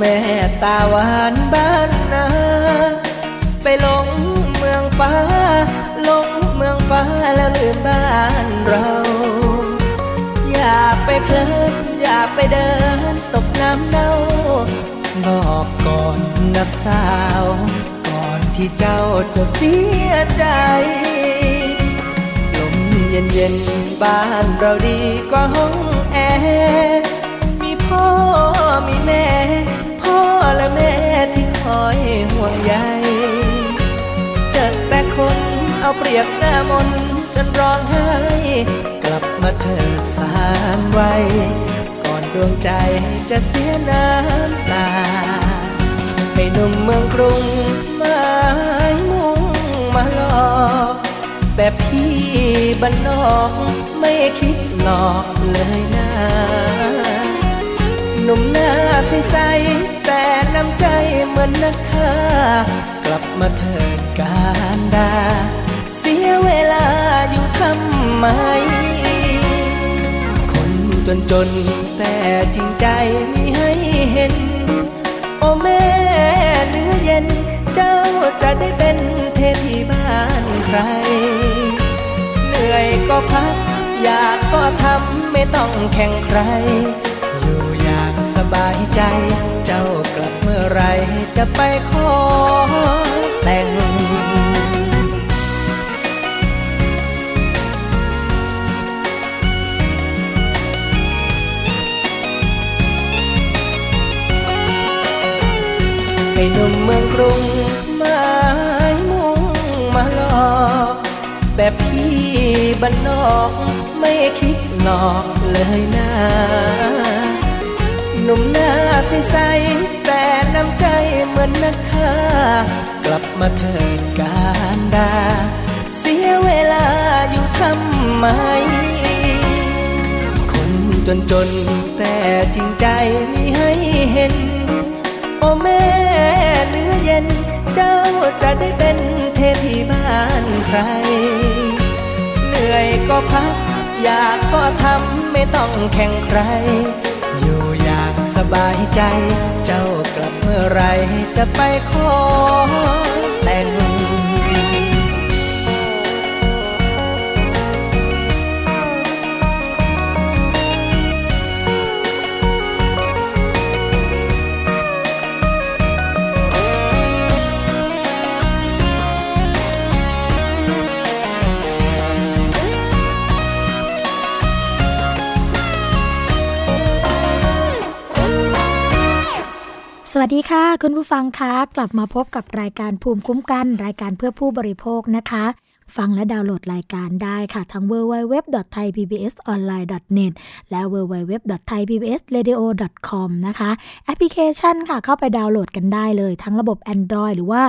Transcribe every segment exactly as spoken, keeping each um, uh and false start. แม่ตาหวานบ้านนาไปหลงเมืองฟ้าหลงเมืองฟ้าแล้วลืมบ้านเราอย่าไปเพลินอย่าไปเดินตกน้ำเน่าบอกก่อนนะสาวก่อนที่เจ้าจะเสียใจลมเย็นๆบ้านเราดีกว่าห้องแอร์มีพ่อมีแม่และแม่ที่คอยห่วงใยเจอแต่คนเอาเปรียบหน้ามนจนร้องไห้กลับมาเถิดสามวัยก่อนดวงใจจะเสียน้ำตาให้หนุ่มเมืองกรุงหมายมุ่งมาหลอกแต่พี่บ้านนอกไม่คิดหลอกเลยนะหนุ่มหน้าใสๆแต่น้ำใจเหมือนนักฆ่ากลับมาเถิดการดาเสียเวลาอยู่ทำไมคนจนๆแต่จริงใจมีให้เห็นโอ้แม่เนื้อเย็นเจ้าจะได้เป็นเทพีบ้านใครเหนื่อยก็พักอยากก็ทำไม่ต้องแข่งใครสบายใจเจ้ากลับเมื่อไรจะไปขอแต่งให้หนุ่มเมืองกรุงหมายมุ่งมาหลอกแต่พี่บ้านนอกไม่คิดหลอกเลยนะหนุ่มหน้าใสๆแต่น้ำใจเหมือนนักฆ่ากลับมาเถิดการดาเสียเวลาอยู่ทำไมคนจนๆแต่จริงใจมีให้เห็นโอ้แม่เนื้อเย็นเจ้าจะได้เป็นเทพีบ้านใครเหนื่อยก็พักอยากก็ทำไม่ต้องแข่งใครอยู่อยากสบายใจเจ้ากลับเมื่อไรจะไปขอแต่งสวัสดีค่ะคุณผู้ฟังคะกลับมาพบกับรายการภูมิคุ้มกันรายการเพื่อผู้บริโภคนะคะฟังและดาวน์โหลดรายการได้ค่ะทั้ง ดับเบิลยู ดับเบิลยู ดับเบิลยู ดอท ไทย พี บี เอส ออนไลน์ ดอท เน็ต และ ดับเบิลยู ดับเบิลยู ดับเบิลยู ดอท ไทย พี บี เอส เรดิโอ ดอท คอม นะคะแอปพลิเคชันค่ะเข้าไปดาวน์โหลดกันได้เลยทั้งระบบ Android หรือว่า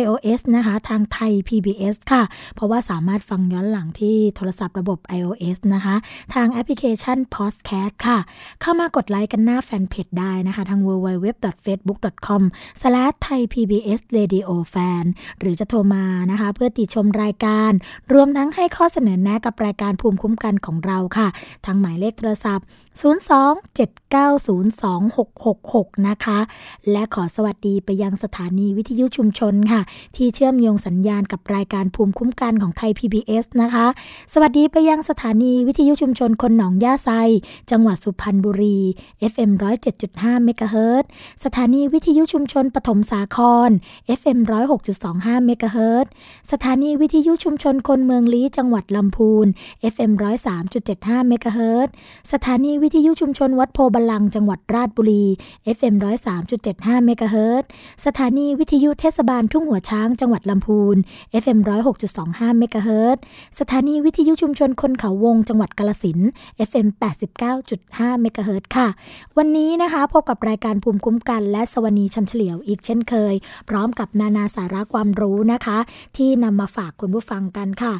iOS นะคะทางไทย พี บี เอส ค่ะเพราะว่าสามารถฟังย้อนหลังที่โทรศัพท์ระบบ iOS นะคะทางแอปพลิเคชัน Podcast ค่ะเข้ามากดไลค์กันหน้าแฟนเพจได้นะคะทาง ดับเบิลยู ดับเบิลยู ดับเบิลยู ดอท เฟซบุ๊ก ดอท คอม สแลช ไทย พี บี เอส เรดิโอ แฟน หรือจะโทรมานะคะเพื่อติชมรายการรวมทั้งให้ข้อเสนอแนะกับรายการภูมิคุ้มกันของเราค่ะทางหมายเลขโทรศัพท์ศูนย์ สอง เจ็ด เก้า ศูนย์ สอง หก หก หกนะคะและขอสวัสดีไปยังสถานีวิทยุชุมชนค่ะที่เชื่อมโยงสัญญาณกับรายการภูมิคุ้มกันของไทย พี บี เอส นะคะสวัสดีไปยังสถานีวิทยุชุมชนคนหนองย่าไซจังหวัดสุพรรณบุรี เอฟ เอ็ม หนึ่งร้อยเจ็ดจุดห้า เมกะเฮิรตซ์สถานีวิทยุชุมชนปฐมสาคร เอฟ เอ็ม หนึ่งศูนย์หกจุดสองห้า เมกะเฮิรตซ์สถานีวิทยุชุม มชนคนเมืองลี้จังหวัดลำพูน เอฟ เอ็ม หนึ่งศูนย์สามจุดเจ็ดห้า เมกะเฮิรตซ์สถานีวิทยุชุมชนวัดโพบลังจังหวัดราชบุรี เอฟ เอ็ม หนึ่งศูนย์สามจุดเจ็ดห้า เมกะเฮิรตซ์สถานีวิทยุเทศบาลทุ่งหัวช้างจังหวัดลำพูน เอฟ เอ็ม หนึ่งศูนย์หกจุดสองห้า เมกะเฮิรตซ์สถานีวิทยุชุมชนคนเขาวงจังหวัดกาฬสินธุ์ เอฟ เอ็ม แปดสิบเก้าจุดห้า เมกะเฮิรตซ์ค่ะวันนี้นะคะพบกับรายการภูมิคุ้มกันและสวนีชำเฉลียวอีกเช่นเคยพร้อมกับนานาสาระความรู้นะคะที่นำมาฝากคุณผู้ฟังกันค่ะ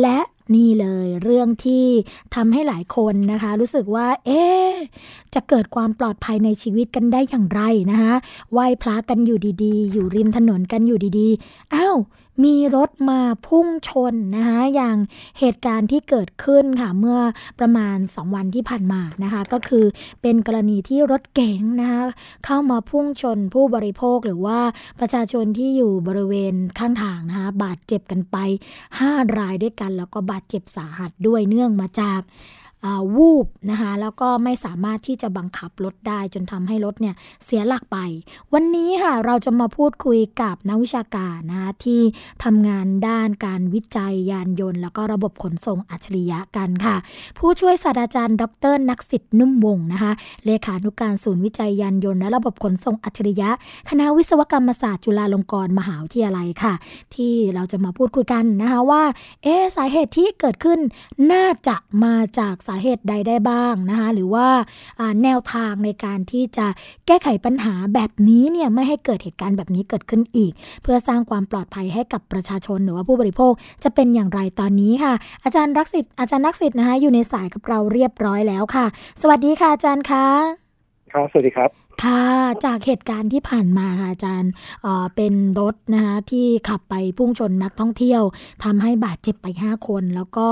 และนี่เลยเรื่องที่ทำให้หลายคนนะคะรู้สึกว่าเอ๊ะจะเกิดความปลอดภัยในชีวิตกันได้อย่างไรนะคะไหว้พระกันอยู่ดีๆอยู่ริมถนนกันอยู่ดีๆอ้าวมีรถมาพุ่งชนนะคะอย่างเหตุการณ์ที่เกิดขึ้นค่ะเมื่อประมาณสองวันที่ผ่านมานะคะก็คือเป็นกรณีที่รถเก๋งนะคะเข้ามาพุ่งชนผู้บริโภคหรือว่าประชาชนที่อยู่บริเวณข้างทางนะคะบาดเจ็บกันไปห้ารายด้วยกันแล้วก็บาดเจ็บสาหัสด้วยเนื่องมาจากวูบนะคะแล้วก็ไม่สามารถที่จะบังคับรถได้จนทำให้รถเนี่ยเสียหลักไปวันนี้ค่ะเราจะมาพูดคุยกับนักวิชาการนะคะที่ทำงานด้านการวิจัยยานยนต์แล้วก็ระบบขนส่งอัจฉริยะกันค่ะผู้ช่วยศาสตราจารย์ดร.นักสิทธิ์นุ่มวงนะคะเลขานุการศูนย์วิจัยยานยนต์และระบบขนส่งอัจฉริยะคณะวิศวกรรมศาสตร์จุฬาลงกรณ์มหาวิทยาลัยค่ะที่เราจะมาพูดคุยกันนะคะว่าเอ๊ะสาเหตุที่เกิดขึ้นน่าจะมาจากสาเหตุใดได้บ้างนะคะหรือว่าแนวทางในการที่จะแก้ไขปัญหาแบบนี้เนี่ยไม่ให้เกิดเหตุการณ์แบบนี้เกิดขึ้นอีกเพื่อสร้างความปลอดภัยให้กับประชาชนหรือว่าผู้บริโภคจะเป็นอย่างไรตอนนี้ค่ะอาจารย์รักษิตอาจารย์นักศิษย์นะคะอยู่ในสายกับเราเรียบร้อยแล้วค่ะสวัสดีค่ะอาจารย์คะครับสวัสดีครับค่ะจากเหตุการณ์ที่ผ่านมาค่ะอาจารย์เอ่อเป็นรถนะคะที่ขับไปพุ่งชนนักท่องเที่ยวทำให้บาดเจ็บไปห้าคนแล้วก็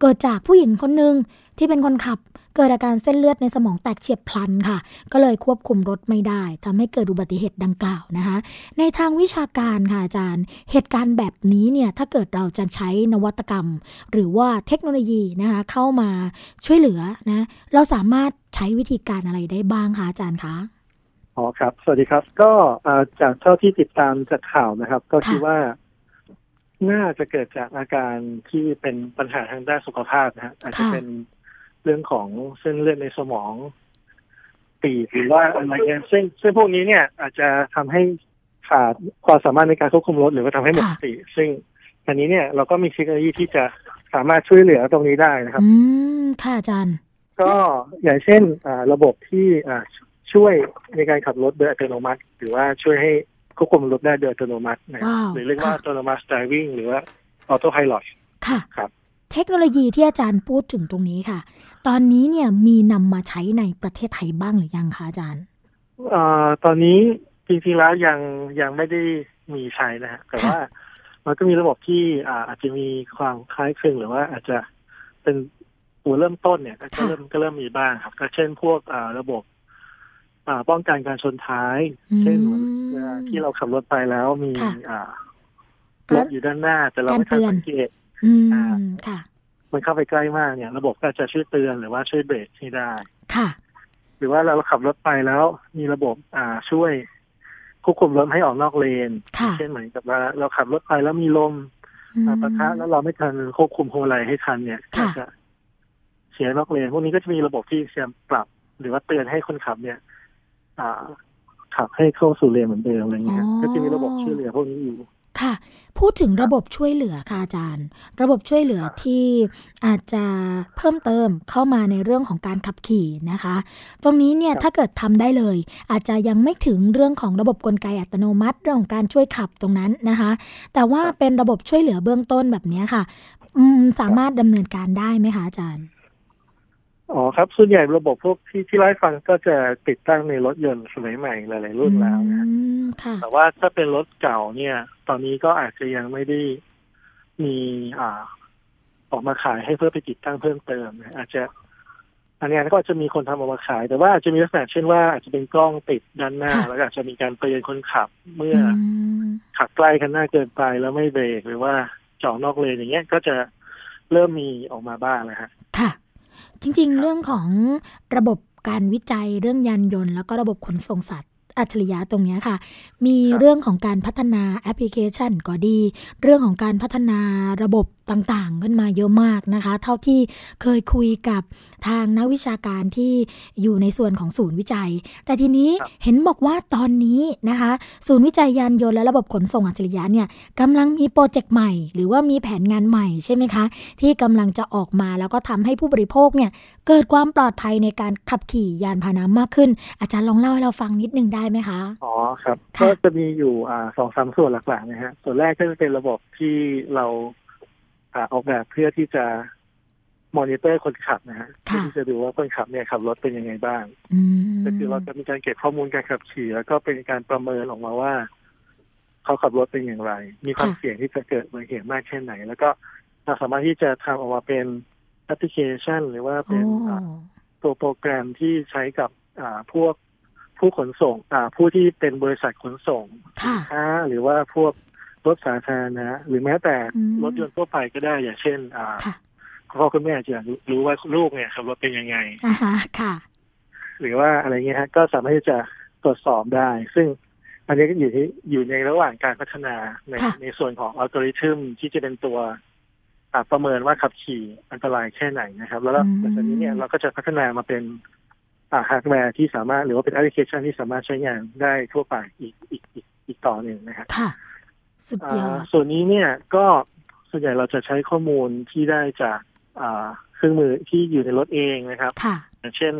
เกิดจากผู้หญิงคนนึงที่เป็นคนขับเกิดอาการเส้นเลือดในสมองแตกเฉียบพลันค่ะก็เลยควบคุมรถไม่ได้ทำให้เกิดอุบัติเหตุดังกล่าวนะคะในทางวิชาการค่ะอาจารย์เหตุการณ์แบบนี้เนี่ยถ้าเกิดเราจะใช้นวัตกรรมหรือว่าเทคโนโลยีนะคะเข้ามาช่วยเหลือนะเราสามารถใช้วิธีการอะไรได้บ้างคะอาจารย์คะอ๋อครับสวัสดีครับก็จากเท่าที่ติดตามจากข่าวนะครับก็คิดว่าน่าจะเกิดจากอาการที่เป็นปัญหาทางด้านสุขภาพนะฮะอาจจะเป็นเรื่องของเส้นเลือดในสมองตีบหรือว่าอะไรเงี้ยซึ่งซึ่งพวกนี้เนี่ยอาจจะทำให้ขาดความสามารถในการควบคุมรถหรือว่าทำให้หมดสติซึ่งอันนี้เนี่ยเราก็มีเทคโนโลยีที่จะสามารถช่วยเหลือตรงนี้ได้นะครับอืมค่ะอาจารย์ก็อย่างเช่นระบบที่ช่วยในการขับรถโดยอัตโนมัติหรือว่าช่วยให้ควบคุมรถได้โดยอัตโนมัตินะครับหรือเรียกว่า autonomous driving หรือว่า autopilot ค่ะครับเทคโนโลยีที่อาจารย์พูดถึงตรงนี้ค่ะตอนนี้เนี่ยมีนำมาใช้ในประเทศไทยบ้างหรือยังคะอาจารย์เอ่อตอนนี้จริงๆแล้วยังยังไม่ได้มีใช้นะฮะแต่ว่ามันก็มีระบบที่อ่าอาจจะมีความคล้ายคลึงหรือว่าอาจจะเป็นตัวเริ่มต้นเนี่ยก็เริ่มก็เริ่มมีบ้างครับก็เช่นพวกอ่าระบบอ่าป้องกันการชนท้ายเช่นเวลาที่เราขับรถไปแล้วมีอ่ารถอยู่ด้านหน้าแต่เราไม่ทันสังเกตอืมค่ะมันเข้าไปใกล้มากเนี่ยระบบก็จะช่วยเตือนหรือว่าช่วยเบรกให้ได้ค่ะหรือว่าเราขับรถไปแล้วมีระบบอ่าช่วยควบคุมรถให้ออกนอกเลนเช่นเหมือนกับว่าเราขับรถไปแล้วมีลมปะทะแล้วเราไม่ทันควบคุมพวงมาลัยให้ทันเนี่ยก็จะเสียนอกเลนพวกนี้ก็จะมีระบบที่เชื่อมปรับหรือว่าเตือนให้คนขับเนี่ยอ่าขับให้เข้าสู่เลนเหมือนเดิมอะไรเงี้ยก็จะมีระบบช่วยเหลือพวกนี้อยู่ค่ะพูดถึงระบบช่วยเหลือค่ะอาจารย์ระบบช่วยเหลือที่อาจจะเพิ่มเติมเข้ามาในเรื่องของการขับขี่นะคะตรงนี้เนี่ยถ้าเกิดทำได้เลยอาจจะยังไม่ถึงเรื่องของระบบกลไกอัตโนมัติเรื่องของการช่วยขับตรงนั้นนะคะแต่ว่าเป็นระบบช่วยเหลือเบื้องต้นแบบนี้ค่ะสามารถดำเนินการได้ไหมคะอาจารย์อ๋อครับส่วนใหญ่ระบบพวกที่ที่ไลฟ์ฟังก็จะติดตั้งในรถยนต์สมัยใหม่หลายๆรุ่นแล้วนะแต่ว่าถ้าเป็นรถเก่าเนี่ยตอนนี้ก็อาจจะยังไม่ได้มีอ่าออกมาขายให้เพื่อไปติดตั้งเพิ่มเติมอาจจะอันนี้ก็อาจจะมีคนทำออกมาขายแต่ว่าอาจจะมีลักษณะเช่นว่าอาจจะเป็นกล้องติดด้านหน้าแล้วอาจจะมีการเตือนคนขับเมื่อขับใกล้กันหน้าเกินไปแล้วไม่เบรกหรือว่าจอดนอกเลนอย่างเงี้ยก็จะเริ่มมีออกมาบ้างนะฮะจริงๆเรื่องของระบบการวิจัยเรื่องยานยนต์แล้วก็ระบบขนส่งสัตว์ อัจฉริยะตรงนี้ค่ะมีเรื่องของการพัฒนาแอปพลิเคชันก็ดีเรื่องของการพัฒนาระบบต่างๆขึ้นมาเยอะมากนะคะเท่าที่เคยคุยกับทางนักวิชาการที่อยู่ในส่วนของศูนย์วิจัยแต่ทีนี้เห็นบอกว่าตอนนี้นะคะศูนย์วิจัยยานยนต์และระบบขนส่งอัจฉริยะเนี่ยกำลังมีโปรเจกต์ใหม่หรือว่ามีแผนงานใหม่ใช่ไหมคะที่กำลังจะออกมาแล้วก็ทำให้ผู้บริโภคเนี่ยเกิดความปลอดภัยในการขับขี่ยานพาหนะมากขึ้นอาจารย์ลองเล่าให้เราฟังนิดนึงได้ไหมคะอ๋อครับก็จะมีอยู่อ่า สองถึงสาม ส่วนหลักๆนะฮะส่วนแรกก็จะเป็นระบบที่เราออกแบบเพื่อที่จะมอนิเตอร์คนขับนะฮะที่จะดูว่าคนขับเนี่ยขับรถเป็นยังไงบ้างก็คือเราจะมีการเก็บข้อมูลการขับขี่แล้วก็เป็นการประเมินออกมาว่าเขาขับรถเป็นอย่างไรมีความเสี่ยงที่จะเกิดอุบัติเหตุมากแค่ไหนแล้วก็เราสามารถที่จะทำออกมาเป็นแอปพลิเคชันหรือว่าเป็นตัวโปรแกรมที่ใช้กับพวกผู้ขนส่งผู้ที่เป็นบริษัทขนส่งสินค้าหรือว่าพวกรถสาธารณะหรือแม้แต่รถยนต์ทั่วไปก็ได้อย่างเช่นพ่อคุณแม่จะรู้ว่าลูกเนี่ยขับรถเป็นยังไงหรือว่าอะไรเงี้ยฮะก็สามารถที่จะตรวจสอบได้ซึ่งอันนี้ก็อยู่ที่อยู่ในระหว่างการพัฒนาในในส่วนของอัลกอริทึมที่จะเป็นตัวประเมินว่าขับขี่อันตรายแค่ไหนนะครับแล้วหลังจากนี้เนี่ยเราก็จะพัฒนามาเป็นฮาร์ดแวร์ที่สามารถหรือว่าเป็นแอปพลิเคชันที่สามารถใช้งานได้ทั่วไปอีกอีกอีกอีกต่อหนึ่งนะครับสุดยอดส่วนนี้เนี่ยก็ส่วนใหญ่เราจะใช้ข้อมูลที่ได้จากเครื่องมือที่อยู่ในรถเองนะครับอย่างเช่น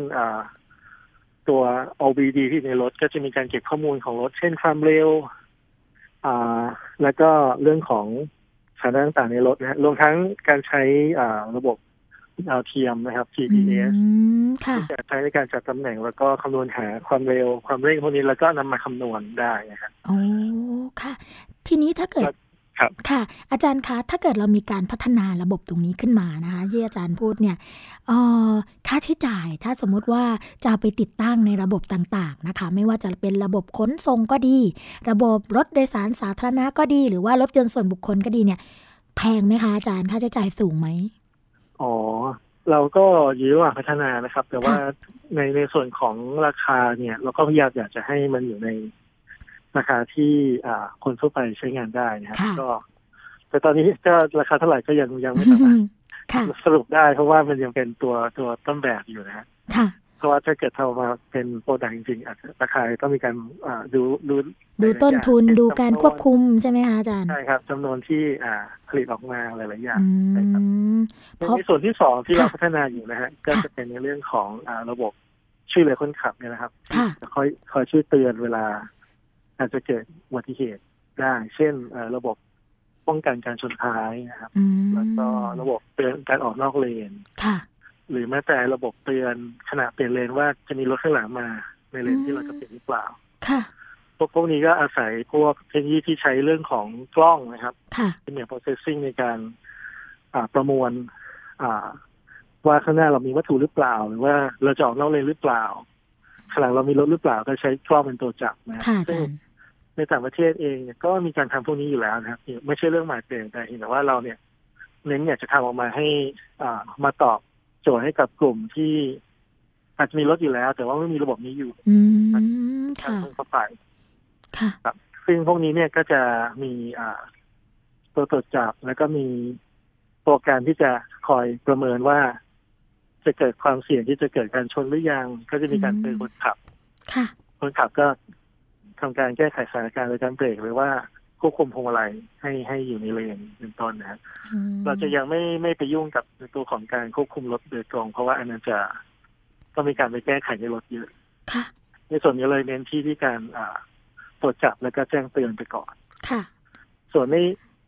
ตัว โอ บี ดี ที่ในรถก็จะมีการเก็บข้อมูลของรถเช่นความเร็วแล้วก็เรื่องของสถานะต่างๆในรถนะรวมทั้งการใช้ระบบดาวเทียมนะครับ จี พี เอส ที่จะใช้ในการจัดตำแหน่งแล้วก็คำนวณหาความเร็วความเร่งพวกนี้แล้วก็นำมาคำนวณได้นะครับอ๋อค่ะทีนี้ถ้าเกิดค่ะอาจารย์คะถ้าเกิดเรามีการพัฒนาระบบตรงนี้ขึ้นมานะคะที่อาจารย์พูดเนี่ยอ่อค่าใช้จ่ายถ้าสมมุติว่าจะไปติดตั้งในระบบต่างๆนะคะไม่ว่าจะเป็นระบบขนส่งก็ดีระบบรถโดยสารสาธารณะก็ดีหรือว่ารถยนต์ส่วนบุคคลก็ดีเนี่ยแพงไหมคะอาจารย์ค่าใช้จ่ายสูงไหมอ๋อเราก็อยู่ระหว่างพัฒนานะครับแต่ว่าในในส่วนของราคาเนี่ยเราก็พยายามอยากจะให้มันอยู่ในราคาที่คนทั่วไปใช้งานได้นะครับก็แต่ตอนนี้ก็ราคาเท่าไหร่ก็ยังยังไม่สามารถสรุปได้เพราะว่ามันยังเป็นตัวตัวต้นแบบอยู่นะฮะเพราะว่าถ้าเกิดทำมาเป็นโปรดักต์จริงๆราคาต้องมีการดูดูดูต้นทุนดูการควบคุมใช่ไหมคะอาจารย์ใช่ครับจำนวนที่ผลิตออกมาหลายๆอย่างนะครับในส่วนที่สองที่เราพัฒนาอยู่นะฮะก็จะเป็นในเรื่องของระบบช่วยเหลือคนขับเนี่ยนะครับจะคอยคอยช่วยเตือนเวลาอาจจะเกิดอุบัติเหตุได้เช่นระบบป้องกันการชนท้ายนะครับแล้วก็ระบบเตือนการออกนอกเลนหรือแม้แต่ระบบเตือนขณะเปลี่ยนเลนว่าจะมีรถข้างหลังมาในเลนที่เราจะเปลี่ยนหรือเปล่าพวกพวกนี้ก็อาศัยพวกเทคโนโลยีที่ใช้เรื่องของกล้องนะครับเป็นอย่าง processing ในการประมวลว่าข้างหน้าเรามีวัตถุหรือเปล่าหรือว่าเราจะออกนอกเลนหรือเปล่าข้างหลังเรามีรถหรือเปล่าก็ใช้กล้องเป็นตัวจับนะซึ่งในต่างประเทศเองก็มีการทำพวกนี้อยู่แล้วนะครับไม่ใช่เรื่องใหม่เปลี่ยนแต่เห็นว่าเราเนี่ยเน้นอยากจะทำออกมาให้มาตอบโจทย์ให้กับกลุ่มที่อาจจะมีรถอยู่แล้วแต่ว่าไม่มีระบบนี้อยู่ค่ะเข้าไปค่ะซึ่งพวกนี้เนี่ยก็จะมีตัวตรวจจับแล้วก็มีโปรแกรมที่จะคอยประเมินว่าจะเกิดความเสี่ยงที่จะเกิดการชนหรือยังก็จะมีการเตือนคนขับคนขับก็ทำการแก้ไขสถานการณ์โดยการเบรกหรือว่าควบคุมพวงมาลัยให้ให้อยู่ในเลนเป็นต้นนะครับเราจะยังไม่ไม่ไปยุ่งกับตัวของการควบคุมรถโดยตรงเพราะว่าอันนั้นจะต้องมีการไปแก้ไขในรถเยอะในส่วนนี้เลยเน้นที่ที่การตรวจจับแล้วก็แจ้งเตือนไปก่อนส่วนใน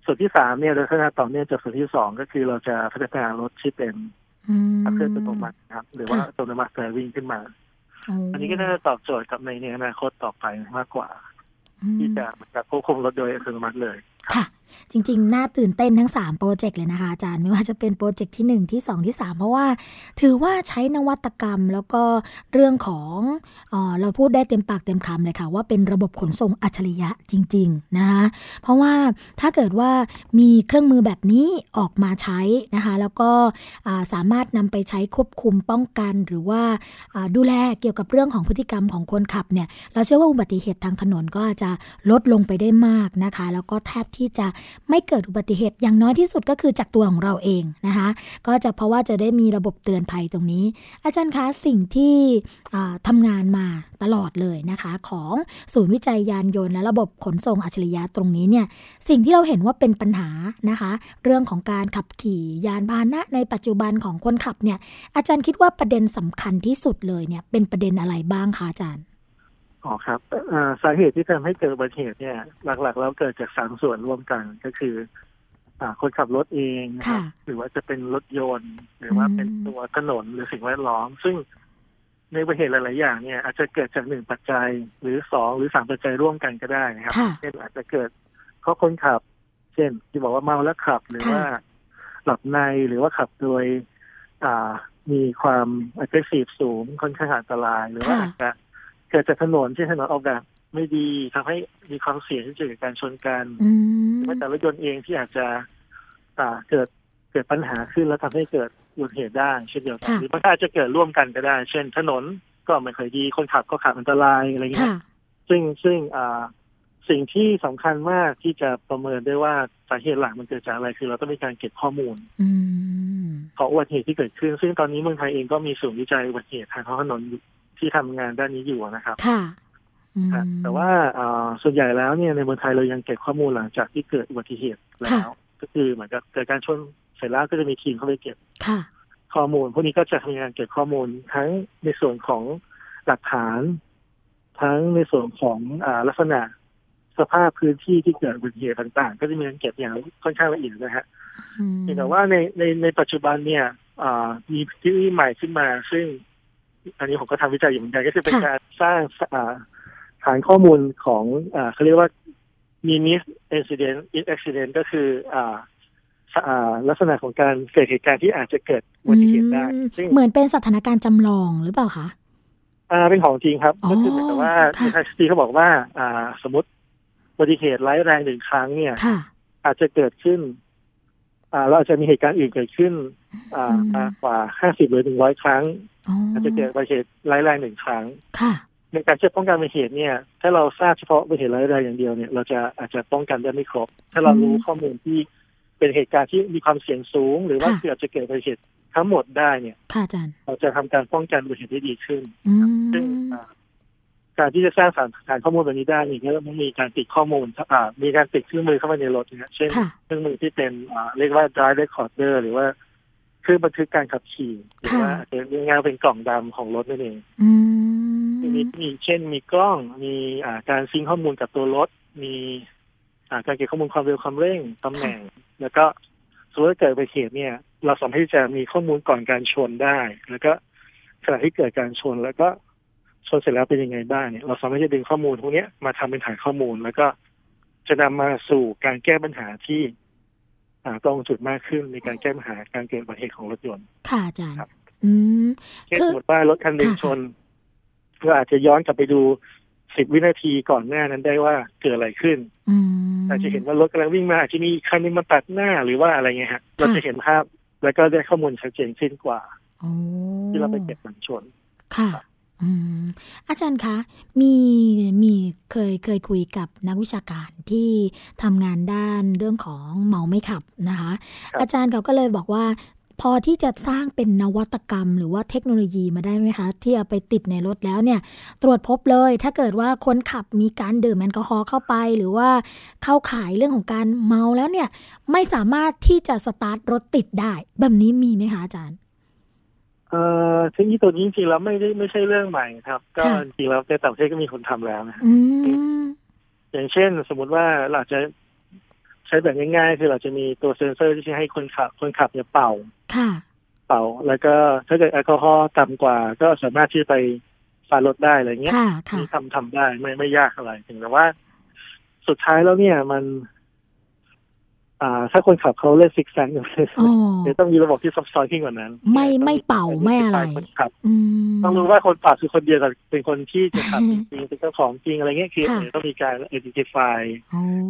ส่วนที่สามเนี่ยเราพัฒนาต่อเนื่องจากส่วนที่สองก็คือเราจะพัฒนารถที่เป็นอัพเดตอัตโนมัติครับหรือว่าอัตโนมัติไดรฟ์วิ่งขึ้นมาอันนี้ก็น่าจะตอบโจทย์กับในอนาคตต่อไปมากกว่าที่จะควบคุมรถโดยอัตโนมัติเลยค่ะ จริงๆน่าตื่นเต้นทั้งสามโปรเจกต์เลยนะคะอาจารย์ไม่ว่าจะเป็นโปรเจกต์ที่หนึ่งที่สองที่สามเพราะว่าถือว่าใช้นวัตกรรมแล้วก็เรื่องของเอ่อเราพูดได้เต็มปากเต็มคำเลยค่ะว่าเป็นระบบขนส่งอัจฉริยะจริงๆนะคะเพราะว่าถ้าเกิดว่ามีเครื่องมือแบบนี้ออกมาใช้นะคะแล้วก็สามารถนำไปใช้ควบคุมป้องกันหรือว่าดูแลเกี่ยวกับเรื่องของพฤติกรรมของคนขับเนี่ยเราเชื่อว่าอุบัติเหตุทางถนนก็จะลดลงไปได้มากนะคะแล้วก็แทบที่จะไม่เกิดอุบัติเหตุอย่างน้อยที่สุดก็คือจากตัวของเราเองนะคะก็จะเพราะว่าจะได้มีระบบเตือนภัยตรงนี้อาจารย์คะสิ่งที่ทำงานมาตลอดเลยนะคะของศูนย์วิจัยยานยนต์และระบบขนส่งอัจฉริยะตรงนี้เนี่ยสิ่งที่เราเห็นว่าเป็นปัญหานะคะเรื่องของการขับขี่ยานพาหนะในปัจจุบันของคนขับเนี่ยอาจารย์คิดว่าประเด็นสำคัญที่สุดเลยเนี่ยเป็นประเด็นอะไรบ้างคะอาจารย์อ๋อครับสาเหตุที่ทำให้เกิดอุบัติเหตุเนี่ยหลักๆแล้วเกิดจากสามส่วนรวมกันก็คือคนขับรถเองนะครับหรือว่าจะเป็นรถยนต์หรือว่าเป็นตัวถนนหรือสิ่งแวดล้อมซึ่งในอุบัติเหตุหลายๆอย่างเนี่ยอาจจะเกิดจากหนึ่งปัจจัยหรือสองหรือสามปัจจัยร่วมกันก็ได้นะครับเช่นอาจจะเกิดเพราะคนขับเช่นที่บอกว่าเมาแล้วขับหรือว่าหลับในหรือว่าขับโดยมีความ aggressive สูงค่อนข้างอันตรายหรือว่าอาจจะเกิดจากถนนที่ถนนออกแบบไม่ดีทำให้มีความเสี่ยงที่จะเกิดการชนกันหรือว่าแต่รถยนต์เองที่อาจจะเกิดเกิดปัญหาขึ้นแล้วทำให้เกิดอุบัติเหตุได้เช่นเดียวกันหรือว่าอาจจะเกิดร่วมกันก็ได้เช่นถนนก็ไม่ค่อยดีคนขับก็ขับอันตรายอะไรอย่างเงี้ยซึ่งซึ่งสิ่งที่สำคัญมากที่จะประเมินได้ว่าสาเหตุหลักมันเกิดจากอะไรคือเราต้องมีการเก็บข้อมูลของอุบัติเหตุที่เกิดขึ้นซึ่งตอนนี้เมืองไทยเองก็มีศูนย์วิจัยอุบัติเหตุทางท้องถนนที่ทำงานด้านนี้อยู่นะครับแต่ว่าส่วนใหญ่แล้วเนี่ยในเมืองไทยเรายังเก็บข้อมูลหลังจากที่เกิดอุบัติเหตุแล้วก็คือเหมือนกับเกิดการชนเสร็จแล้วก็จะมีทีมเข้าไปเก็บข้อมูลพวกนี้ก็จะทำงานเก็บข้อมูลทั้งในส่วนของหลักฐานทั้งในส่วนของลักษณะสภาพพื้นที่ที่เกิดอุบัติเหตุต่างๆก็จะมีการเก็บอย่างค่อนข้างละเอียดนะฮะแต่ว่าในในในปัจจุบันเนี่ยมีเทคโนโลยีใหม่ขึ้นมาซึ่งอันนี้ผมก็ทำวิจัยอยู่เหมือนกันก็คือเป็นการสร้างฐานข้อมูลของเขาเรียกว่ามีมิสอินซิเดนต์อินแอคซิเดนต์ก็คือลักษณะของการเกิดเหตุการณ์ที่อาจจะเกิดอุบัติเหตุได้เหมือนเป็นสถานการณ์จำลองหรือเปล่าคะเป็นของจริงครับก็คือเหมือนกับว่าทางสตีเขาบอกว่าสมมติอุบัติเหตุร้ายแรงหนึ่งครั้งเนี่ยอาจจะเกิดขึ้นเราอาจจะมีเหตุการณ์อื่นเกิดขึ้นมากกว่าห้าสิบหรือหนึ่งร้อยครั้งอาจจะเกิดอุบัติเหตุร้ายแรงหนึ่งครั้งในการจะป้องกันอุบัติเหตุเนี่ยถ้าเราทราบเฉพาะอุบัติเหตุร้ายแรงอย่างเดียวเนี่ยเราจะอาจจะป้องกันได้ไม่ครบถ้าเรารู้ข้อมูลที่เป็นเหตุการณ์ที่มีความเสี่ยงสูงหรือว่าเกือบจะเกิดอุบัติเหตุทั้งหมดได้เนี่ยเราจะทำการป้องกันอุบัติเหตุได้ดีขึ้นซึ่งการที่จะสร้างฐานฐานข้อมูลแบบนี้ได้อีกแล้วมันมีการติดข้อมูลมีการติดเครื่องมือเข้ามาในรถนะเช่นเครื่องมือที่เป็นเรียกว่า drive recorder หรือว่าเครื่องบันทึกการขับขี่หรือว่าอาจจะเรียกง่ายเป็นกล่องดำของรถนั่นเองมีเช่นมีกล้องมีการซิงค์ข้อมูลกับตัวรถมีการเก็บข้อมูลความเร็วความเร่งตำแหน่งแล้วก็ส่วนที่เกิดอุบัติเหตุเนี่ยเราสามารถที่จะมีข้อมูลก่อนการชนได้แล้วก็ขณะที่เกิดการชนแล้วก็ชนเสร็จแล้วเป็นยังไงบ้างเนี่ยเราสามารถจะดึงข้อมูลพวกนี้มาทำเป็นฐานข้อมูลแล้วก็จะนำมาสู่การแก้ปัญหาที่ตรงจุดมากขึ้นในการแก้ปัญหาการเกิดอุบัติเหตุของรถยนต์ค่ะอาจารย์อืมเช่นสมมติว่ารถคันหนึ่งชนก็อาจจะย้อนกลับไปดูสิบวินาทีก่อนหน้านั้นได้ว่าเกิดอะไรขึ้นอาจจะเห็นว่ารถกำลังวิ่งมาอาจจะมีคันนึงมาตัดหน้าหรือว่าอะไรเงี้ยฮะเราจะเห็นภาพแล้วก็ได้ข้อมูลชัดเจนขึ้นกว่าที่เราไปเก็บหลังชนค่ะอาจารย์คะมีมีเคยเคยคุยกับนักวิชาการที่ทำงานด้านเรื่องของเมาไม่ขับนะคะอาจารย์เขาก็เลยบอกว่าพอที่จะสร้างเป็นนวัตกรรมหรือว่าเทคโนโลยีมาได้ไหมคะที่เอาไปติดในรถแล้วเนี่ยตรวจพบเลยถ้าเกิดว่าคนขับมีการดื่มแอลกอฮอล์เข้าไปหรือว่าเข้าข่ายเรื่องของการเมาแล้วเนี่ยไม่สามารถที่จะสตาร์ทรถติดได้แบบนี้มีไหมคะอาจารย์เอ่อเทคโนโลยีตัวนี้จริงๆแล้วไม่ได้ไม่ใช่เรื่องใหม่ครับก็จริงๆแล้วในต่างประเทศก็มีคนทำแล้วนะอย่างเช่นสมมติว่าเราจะใช้แบบง่ายๆคือเราจะมีตัวเซ็นเซอร์ที่จะให้คนขับคนขับเนี่ยเป่าเป่าแล้วก็ถ้าเกิดแอลกอฮอล์ต่ำกว่าก็สามารถที่ไปฟาดรถได้อะไรเงี้ยที่ทำทำได้ไม่ไม่ยากอะไรถึงแต่ว่าสุดท้ายแล้วเนี่ยมัน ถ้าคนขับเขาเล่นซิกแซกอยู่เลยจะต้องมีระบบที่ซับซ้อนขึ้นกว่านั้นไม่ไม่เป่าไม่อะไรต้องรู้ว่าคนขับคือคนเดียวกับเป็นคนที่จะขับจริงเป็นเจ้าของจริงอะไรเงี้ยคือต้องมีการ identify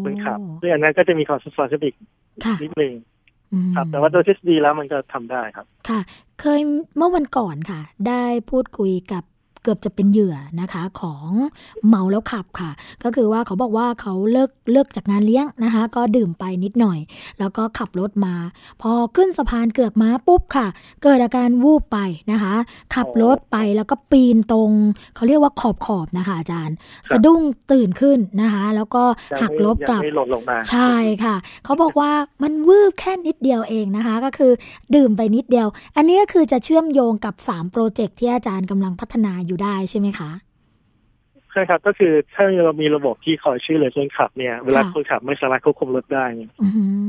คนขับด้วยอันนั้นก็จะมีความซับซ้อนขึ้นอีกนิดนึงครับแต่ว่าโดยทฤษฎีแล้วมันก็ทำได้ครับค่ะเคยเมื่อวันก่อนค่ะได้พูดคุยกับเกือบจะเป็นเหยื่อนะคะของเมาแล้วขับค่ะก็คือว่าเขาบอกว่าเขาเลิกเลิกจากงานเลี้ยงนะคะก็ดื่มไปนิดหน่อยแล้วก็ขับรถมาพอขึ้นสะพานเกือกม้าปุ๊บค่ะเกิดอาการวูบไปนะคะขับรถไปแล้วก็ปีนตรงเขาเรียกว่าขอบขอบนะคะอาจารย์สะดุ้งตื่นขึ้นนะคะแล้วก็หักลบกลับใช่ค่ะเขาบอกว่ามันวูบแค่นิดเดียวเองนะคะก็คือดื่มไปนิดเดียวอันนี้ก็คือจะเชื่อมโยงกับสามโปรเจกต์ที่อาจารย์กำลังพัฒนาอยู่ได้ใช่ไหมคะใช่ครับก็คือถ้าเรามีระบบที่คอยช่วยเหลือคนขับเนี่ยเวลาคนขับไม่สามารถควบคุมรถได้เนี่ย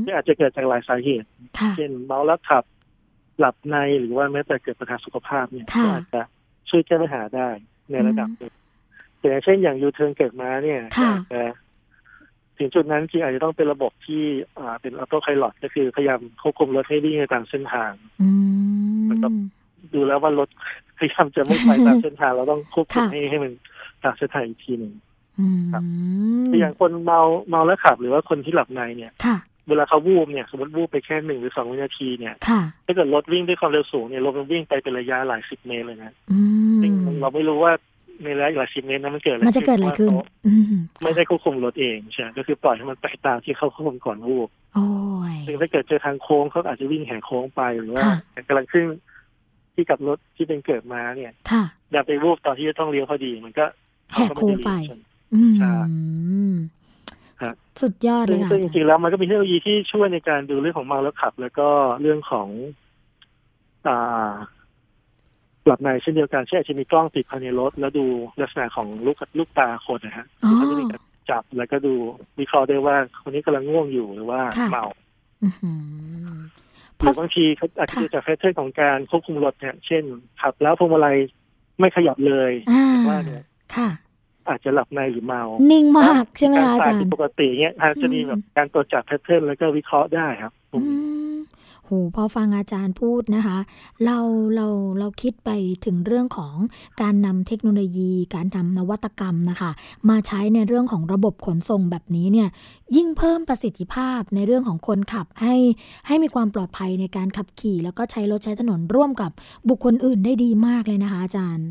ที่อาจจะเกิดจากหลายสาเหตุเช่นเมาแล้วขับหลับในหรือว่าแม้แต่เกิดปัญหาสุขภาพเนี่ยก็อาจจะช่วยแก้ปัญหาได้ในระดับนึงแต่เช่นอย่างยูเทิร์นเกิดมาเนี่ยแต่ถึงจุดนั้นที่อาจจะต้องเป็นระบบที่เป็นออโต้ไพลอตก็คือพยายามควบคุมรถให้วิ่งในตามเส้นทางมันต้องดูแล้วว่ารถพยายามจะไม่ไปตามเส้นทางเราต้องควบคุมให้ให้มันตามเส้นทางอีกทีหนึ่งครับอย่างคนเมาเมาแล้วขับหรือว่าคนที่หลับในเนี่ยเวลาเขาวูบเนี่ยสมมติวูบไปแค่หนึ่งหรือสองวินาทีเนี่ยถ้าเกิดรถวิ่งด้วยความเร็วสูงเนี่ยรถมันวิ่งไปเป็นระยะหลายสิบเมตรเลยนะซึ่งเราไม่รู้ว่าในระยะหลายสิบเมตรนั้นมันเกิดอะไรมันจะเกิดอะไรขึ้นไม่ได้ควบคุมรถเองใช่ก็คือปล่อยให้มันไปตามที่เขาควบคุมก่อนวูบซึ่งถ้าเกิดเจอทางโค้งเขาอาจจะวิ่งแหกโค้งไปหรือว่ากำลังขึ้นที่กับรถที่เป็นเกิดมาเนี่ยอย่าไปวูบตอนที่จะต้องเลี้ยวพอดีมันก็แหกโค้งไปใช่สุดยอดเลยค่ะซึ่งจริงๆแล้วมันก็มีเทคโนโลยีที่ช่วยในการดูเรื่องของเมาแล้วขับแล้วก็เรื่องของอ่าหลับในเช่นเดียวกันเช่นอาจจะมีกล้องติดภายในรถแล้วดูลักษณะของลูกลูกตาคนนะฮะเขาจะมีการจับแล้วก็ดูวิเคราะห์ได้ว่าคนนี้กำลังง่วงอยู่หรือว่าเมาบางทีเขาอาจจะจากแพทเทิร์นของการควบคุมรถเนี่ยเช่นขับแล้วพวงมาลัยไม่ขยับเลยหรือว่าเนี่ยอาจจะหลับในหรือเมานิ่งมากใช่ไหมอาจารย์ปกติเนี่ยอาจจะมีแบบการตรวจจับแพทเทิร์นแล้วก็วิเคราะห์ได้ครับโหพอฟังอาจารย์พูดนะคะเราเราเราคิดไปถึงเรื่องของการนำเทคโนโลยีการนำนวัตกรรมนะคะมาใช้ในเรื่องของระบบขนส่งแบบนี้เนี่ยยิ่งเพิ่มประสิทธิภาพในเรื่องของคนขับให้ให้มีความปลอดภัยในการขับขี่แล้วก็ใช้รถใช้ถนนร่วมกับบุคคลอื่นได้ดีมากเลยนะคะอาจารย์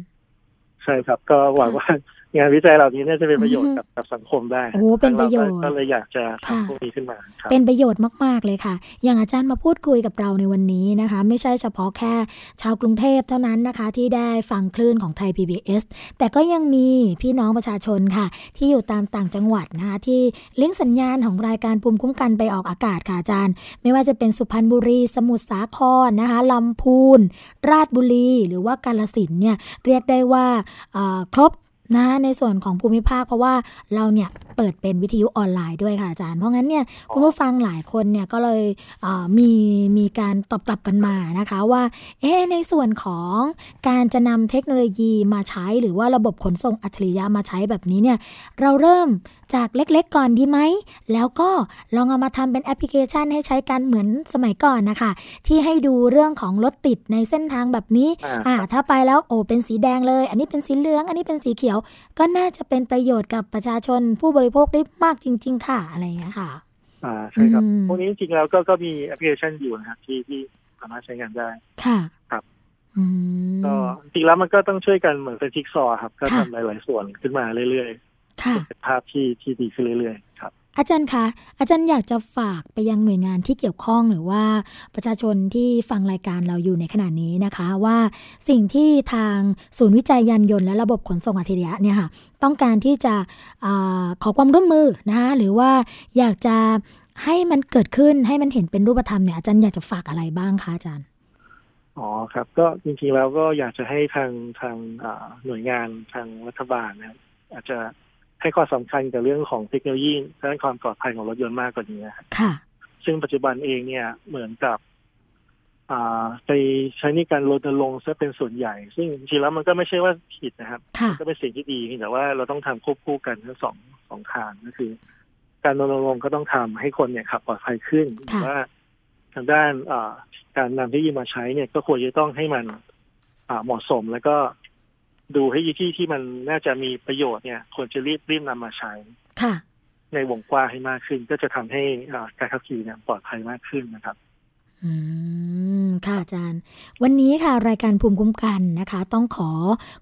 ใช่ครับก็หวังว่างานวิจัยเหล่านี้น่าจะเป็นประโยชน์กับกับสังคมได้โอ้เป็นประโยชน์ก็เลยอยากจะทำพวกนี้ขึ้นมาเป็นประโยชน์มากๆเลยค่ะอย่างอาจารย์มาพูดคุยกับเราในวันนี้นะคะไม่ใช่เฉพาะแค่ชาวกรุงเทพเท่านั้นนะคะที่ได้ฟังคลื่นของไทย พี บี เอส แต่ก็ยังมีพี่น้องประชาชนค่ะที่อยู่ตามต่างจังหวัดนะคะที่ลิงก์สัญญาณของรายการภูมิคุ้มกันไปออกอากาศค่ะอาจารย์ไม่ว่าจะเป็นสุพรรณบุรีสมุทรสาครนะคะลำพูนราชบุรีหรือว่ากาฬสินธุ์เนี่ยเรียกได้ว่าครบนะในส่วนของภูมิภาคเพราะว่าเราเนี่ยเปิดเป็นวิทยุออนไลน์ด้วยค่ะอาจารย์เพราะงั้นเนี่ยคุณผู้ฟังหลายคนเนี่ยก็เลยเอ่อมีมีการตอบกลับกันมานะคะว่าเอ๊ะในส่วนของการจะนำเทคโนโลยีมาใช้หรือว่าระบบขนส่งอัจฉริยะมาใช้แบบนี้เนี่ยเราเริ่มจากเล็กๆก่อนดีไหมแล้วก็ลองเอามาทำเป็นแอปพลิเคชันให้ใช้กันเหมือนสมัยก่อนนะคะที่ให้ดูเรื่องของรถติดในเส้นทางแบบนี้อ่าถ้าไปแล้วโอ้เป็นสีแดงเลยอันนี้เป็นสีเหลืองอันนี้เป็นสีเขียวก็น่าจะเป็นประโยชน์กับประชาชนผู้บริโภคได้มากจริงๆค่ะอะไรอย่างเงี้ยค่ะอ่าใช่ครับพวกนี้จริงๆแล้วก็ก็มีแอปพลิเคชันอยู่นะครับที่ที่สามารถใช้งานได้ค่ะครับอืมก็จริงแล้วมันก็ต้องช่วยกันเหมือนเป็นจิ๊กซอว์ครับก็ทำหลายๆส่วนขึ้นมาเรื่อยๆค่ะเป็นภาพที่ที่ดีขึ้นเรื่อยๆครับอาจารย์คะอาจารย์อยากจะฝากไปยังหน่วยงานที่เกี่ยวข้องหรือว่าประชาชนที่ฟังรายการเราอยู่ในขณะนี้นะคะว่าสิ่งที่ทางศูนย์วิจัยยานยนต์และระบบขนส่งอัจฉริยะเนี่ยค่ะต้องการที่จะเอ่อขอความร่วมมือนะคะหรือว่าอยากจะให้มันเกิดขึ้นให้มันเห็นเป็นรูปธรรมเนี่ยอาจารย์อยากจะฝากอะไรบ้างคะอาจารย์อ๋อครับก็จริงๆแล้วก็อยากจะให้ทางทางหน่วยงานทางรัฐบาลนะอาจจะให้ความสำคัญกับเรื่องของเทคโนโลยีด้านความปลอดภัยของรถยนต์มากกว่านี้ค่ะซึ่งปัจจุบันเองเนี่ยเหมือนกับไปใช้ในการรณรงค์ซะเป็นส่วนใหญ่ซึ่งจริงๆแล้วมันก็ไม่ใช่ว่าผิดนะครับก็เป็นสิ่งที่ดีแต่ว่าเราต้องทำควบคู่กันทั้งสองสองทางก็คือ การรณรงค์ก็ต้องทำให้คนเนี่ยขับปลอดภัยขึ้นหรือว่าทางด้านการนำเทคโนโลยีมาใช้เนี่ยก็ควรจะต้องให้มันเหมาะสมแล้วก็ดูให้ที่ที่มันน่าจะมีประโยชน์เนี่ยควรจะรีบรีบนำมาใช้ในวงกว้างให้มากขึ้นก็จะทำให้การขับขี่เนี่ยปลอดภัยมากขึ้นนะครับอืมค่ะอาจารย์วันนี้ค่ะรายการภูมิคุ้มกันนะคะต้องขอ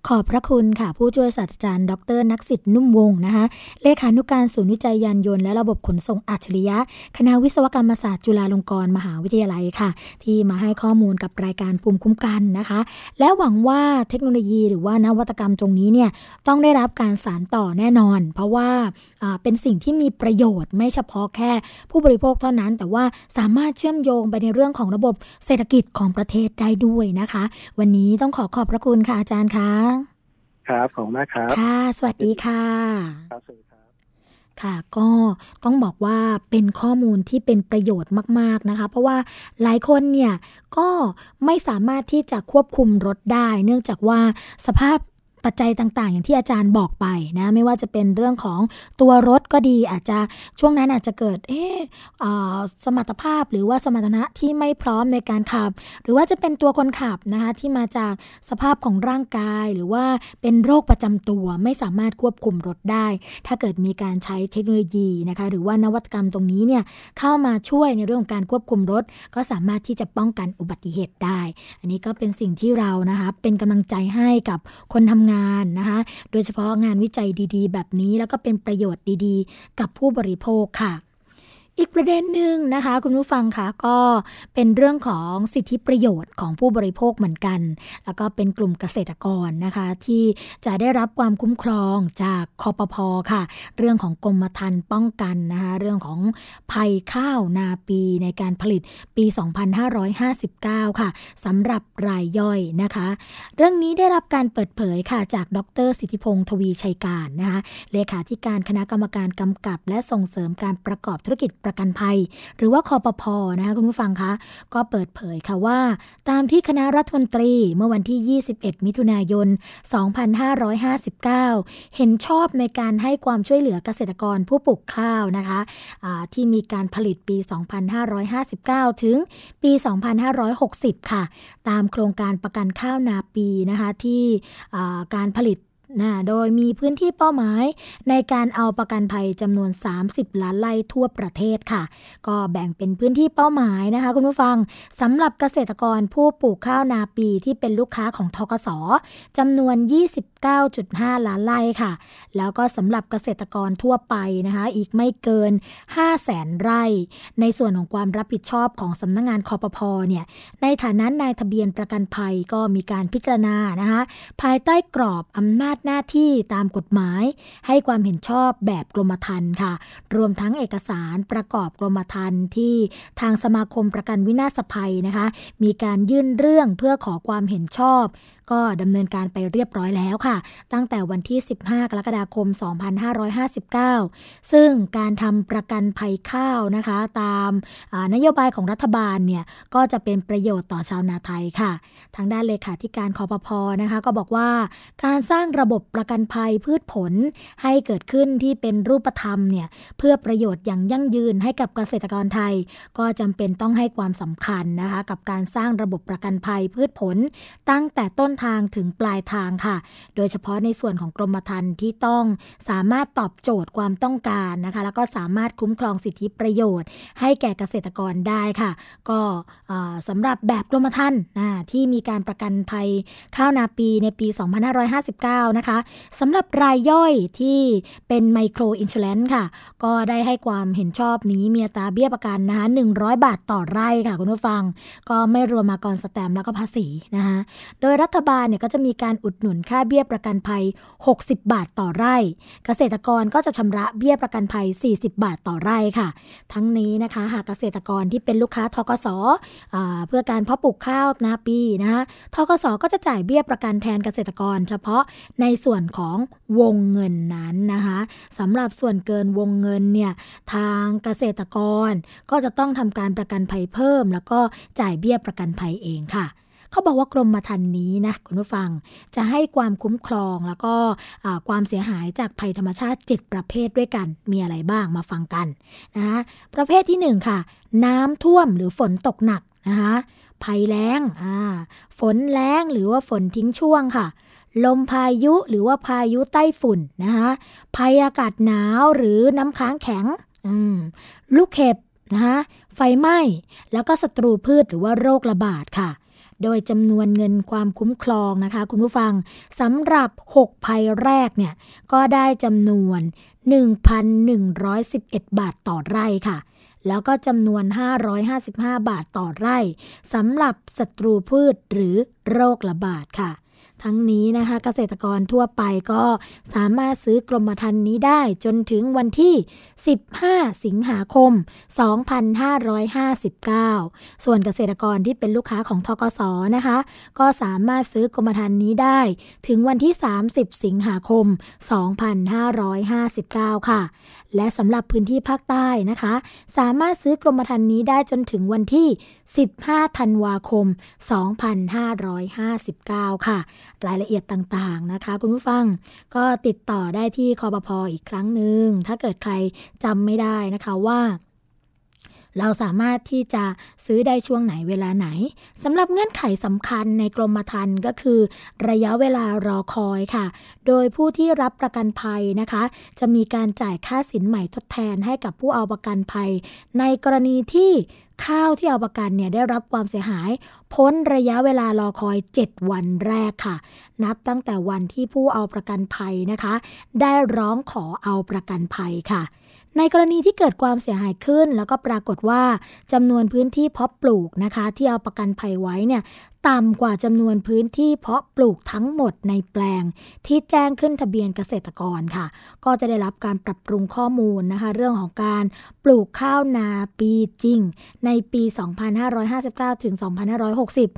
ขอบพระคุณค่ะผู้ช่วยศาสตราจารย์ดร.นักสิทธิ์นุ่มวงศ์นะคะเลขานุการศูนย์วิจัยยานยนต์และระบบขนส่งอัจฉริยะคณะวิศวกรรมศาสตร์จุฬาลงกรณ์มหาวิทยาลัยค่ะที่มาให้ข้อมูลกับรายการภูมิคุ้มกันนะคะและหวังว่าเทคโนโลยีหรือว่านวัตกรรมตรงนี้เนี่ยต้องได้รับการสานต่อแน่นอนเพราะว่าอ่าเป็นสิ่งที่มีประโยชน์ไม่เฉพาะแค่ผู้บริโภคเท่านั้นแต่ว่าสามารถเชื่อมโยงไปในเรื่องของระบบเศรษฐกิจของประเทศได้ด้วยนะคะวันนี้ต้องขอขอบพระคุณค่ะอาจารย์ค่ะครับขอบคุณมากครับค่ะสวัสดีค่ะครับสวัสดีครับค่ะก็ต้องบอกว่าเป็นข้อมูลที่เป็นประโยชน์มากๆนะคะเพราะว่าหลายคนเนี่ยก็ไม่สามารถที่จะควบคุมรถได้เนื่องจากว่าสภาพปัจจัยต่างๆอย่างที่อาจารย์บอกไปนะไม่ว่าจะเป็นเรื่องของตัวรถก็ดีอาจจะช่วงนั้นอาจจะเกิดเออเอ่อสมรรถภาพหรือว่าสมรรถนะที่ไม่พร้อมในการขับหรือว่าจะเป็นตัวคนขับนะคะที่มาจากสภาพของร่างกายหรือว่าเป็นโรคประจำตัวไม่สามารถควบคุมรถได้ถ้าเกิดมีการใช้เทคโนโลยีนะคะหรือว่านวัตกรรมตรงนี้เนี่ยเข้ามาช่วยในเรื่องของการควบคุมรถก็สามารถที่จะป้องกันอุบัติเหตุได้อันนี้ก็เป็นสิ่งที่เรานะคะเป็นกำลังใจให้กับคนทำงานงานนะคะโดยเฉพาะงานวิจัยดีๆแบบนี้แล้วก็เป็นประโยชน์ดีๆกับผู้บริโภคค่ะอีกประเด็นหนึ่งนะคะคุณผู้ฟังคะก็เป็นเรื่องของสิทธิประโยชน์ของผู้บริโภคเหมือนกันแล้วก็เป็นกลุ่มเกษตรกรนะคะที่จะได้รับความคุ้มครองจากคปภ.ค่ะเรื่องของกรมธรรม์ป้องกันนะคะเรื่องของภัยข้าวนาปีในการผลิตปีสองพันห้าร้อยห้าสิบเก้าค่ะสำหรับรายย่อยนะคะเรื่องนี้ได้รับการเปิดเผยค่ะจากดร.สิทธิพงษ์ทวีชัยการนะคะเลขาธิการคณะกรรมการกำกับและส่งเสริมการประกอบธุรกิจประกันภัยหรือว่าคปภ.นะคะคุณผู้ฟังคะก็เปิดเผยค่ะว่าตามที่คณะรัฐมนตรีเมื่อวันที่ยี่สิบเอ็ดมิถุนายนสองพันห้าร้อยห้าสิบเก้าเห็นชอบในการให้ความช่วยเหลือเกษตรกรผู้ปลูกข้าวนะคะที่มีการผลิตปีสองพันห้าร้อยห้าสิบเก้าถึงปีสองพันห้าร้อยหกสิบค่ะตามโครงการประกันข้าวนาปีนะคะที่การผลิตนะโดยมีพื้นที่เป้าหมายในการเอาประกันภัยจำนวนสามสิบล้านไร่ทั่วประเทศค่ะก็แบ่งเป็นพื้นที่เป้าหมายนะคะคุณผู้ฟังสำหรับเกษตรกรผู้ปลูกข้าวนาปีที่เป็นลูกค้าของธกส.จำนวน ยี่สิบเก้าจุดห้าล้านไร่ค่ะแล้วก็สำหรับเกษตรกรทั่วไปนะคะอีกไม่เกิน ห้าแสนไร่ในส่วนของความรับผิดชอบของสำนักงานคปภ.เนี่ยในฐานะนายทะเบียนประกันภัยก็มีการพิจารณานะคะภายใต้กรอบอำนาจหน้าที่ตามกฎหมายให้ความเห็นชอบแบบกรมธรรม์ค่ะรวมทั้งเอกสารประกอบกรมธรรม์ที่ทางสมาคมประกันวินาศภัยนะคะมีการยื่นเรื่องเพื่อขอความเห็นชอบก็ดำเนินการไปเรียบร้อยแล้วค่ะตั้งแต่วันที่สิบห้ากรกฎาคมสองพันห้าร้อยห้าสิบเก้าซึ่งการทำประกันภัยข้าวนะคะตามนโยบายของรัฐบาลเนี่ยก็จะเป็นประโยชน์ต่อชาวนาไทยค่ะทางด้านเลขาธิการคปภ.นะคะก็บอกว่าการสร้างระบบประกันภัยพืชผลให้เกิดขึ้นที่เป็นรูปธรรมเนี่ยเพื่อประโยชน์อย่างยั่งยืนให้กับเกษตรกรไทยก็จำเป็นต้องให้ความสำคัญนะคะกับการสร้างระบบประกันภัยพืชผลตั้งแต่ต้นทางถึงปลายทางค่ะโดยเฉพาะในส่วนของกรมธรรม์ที่ต้องสามารถตอบโจทย์ความต้องการนะคะแล้วก็สามารถคุ้มครองสิทธิประโยชน์ให้แก่เกษตรกรได้ค่ะก็สำหรับแบบกรมธรรม์ที่มีการประกันภัยข้าวนาปีในปีสองพันห้าร้อยห้าสิบเก้านะคะสำหรับรายย่อยที่เป็นไมโครอินชูแลนซ์ค่ะก็ได้ให้ความเห็นชอบนี้มีอัตราเบี้ยประกันนะคะหนึ่งร้อยบาทต่อไร่ค่ะคุณผู้ฟังก็ไม่รวมอากรสแตมป์แล้วก็ภาษีนะคะโดยรัฐบาลเนี่ยก็จะมีการอุดหนุนค่าเบี้ยประกันภัยหกสิบบาทต่อไร่เกษตรกรก็จะชำระเบี้ยประกันภัยสี่สิบบาทต่อไร่ค่ะทั้งนี้นะคะหากเกษตรกรที่เป็นลูกค้าธกส.เพื่อการเพาะปลูกข้าวนาปีนะคะธกส.ก็จะจ่ายเบี้ยประกันแทนเกษตรกรเฉพาะในส่วนของวงเงินนั้นนะคะสำหรับส่วนเกินวงเงินเนี่ยทางเกษตรกรก็จะต้องทำการประกันภัยเพิ่มแล้วก็จ่ายเบี้ยประกันภัยเองค่ะ เขาบอกว่ากรมธรรม์นี้นะคุณผู้ฟังจะให้ความคุ้มครองแล้วก็ความเสียหายจากภัยธรรมชาติเจ็ดประเภทด้วยกันมีอะไรบ้างมาฟังกันนะประเภทที่หนึ่งค่ะน้ำท่วมหรือฝนตกหนักนะคะภัยแล้งอ่าฝนแล้งหรือว่าฝนทิ้งช่วงค่ะลมพายุหรือว่าพายุไต้ฝุ่นนะคะภัยอากาศหนาวหรือน้ำค้างแข็งอืมลูกเห็บนะคะไฟไหม้แล้วก็ศัตรูพืชหรือว่าโรคระบาดค่ะโดยจำนวนเงินความคุ้มครองนะคะคุณผู้ฟังสำหรับหกภัยแรกเนี่ยก็ได้จำนวน หนึ่งพันหนึ่งร้อยสิบเอ็ด บาทต่อไร่ค่ะแล้วก็จำนวนห้าร้อยห้าสิบห้าบาทต่อไร่สำหรับศัตรูพืชหรือโรคระบาดค่ะทั้งนี้นะคะเกษตรกรทั่วไปก็สามารถซื้อกรมธรรม์นี้ได้จนถึงวันที่สิบห้าสิงหาคมสองพันห้าร้อยห้าสิบเก้าส่วนเกษตรกรที่เป็นลูกค้าของธกส.นะคะก็สามารถซื้อกรมธรรม์นี้ได้ถึงวันที่สามสิบสิงหาคมสองพันห้าร้อยห้าสิบเก้าค่ะและสำหรับพื้นที่ภาคใต้นะคะสามารถซื้อกรมธรรม์นี้ได้จนถึงวันที่สิบห้าธันวาคมสองพันห้าร้อยห้าสิบเก้าค่ะรายละเอียดต่างๆนะคะคุณผู้ฟังก็ติดต่อได้ที่คปภ. อีกครั้งหนึ่งถ้าเกิดใครจำไม่ได้นะคะว่าเราสามารถที่จะซื้อได้ช่วงไหนเวลาไหนสำหรับเงื่อนไขสำคัญในกรมธรรม์ก็คือระยะเวลารอคอยค่ะโดยผู้ที่รับประกันภัยนะคะจะมีการจ่ายค่าสินใหม่ทดแทนให้กับผู้เอาประกันภัยในกรณีที่ข้าวที่เอาประกันเนี่ยได้รับความเสียหายพ้นระยะเวลารอคอยเจ็ดวันแรกค่ะนับตั้งแต่วันที่ผู้เอาประกันภัยนะคะได้ร้องขอเอาประกันภัยค่ะในกรณีที่เกิดความเสียหายขึ้นแล้วก็ปรากฏว่าจำนวนพื้นที่เพาะปลูกนะคะที่เอาประกันภัยไว้เนี่ยต่ำกว่าจำนวนพื้นที่เพาะปลูกทั้งหมดในแปลงที่แจ้งขึ้นทะเบียนเกษตรกรค่ะก็จะได้รับการปรับปรุงข้อมูลนะคะเรื่องของการปลูกข้าวนาปีจริงในปีสองพันห้าร้อยห้าสิบเก้าถึงสองพันห้าร้อยหกสิบ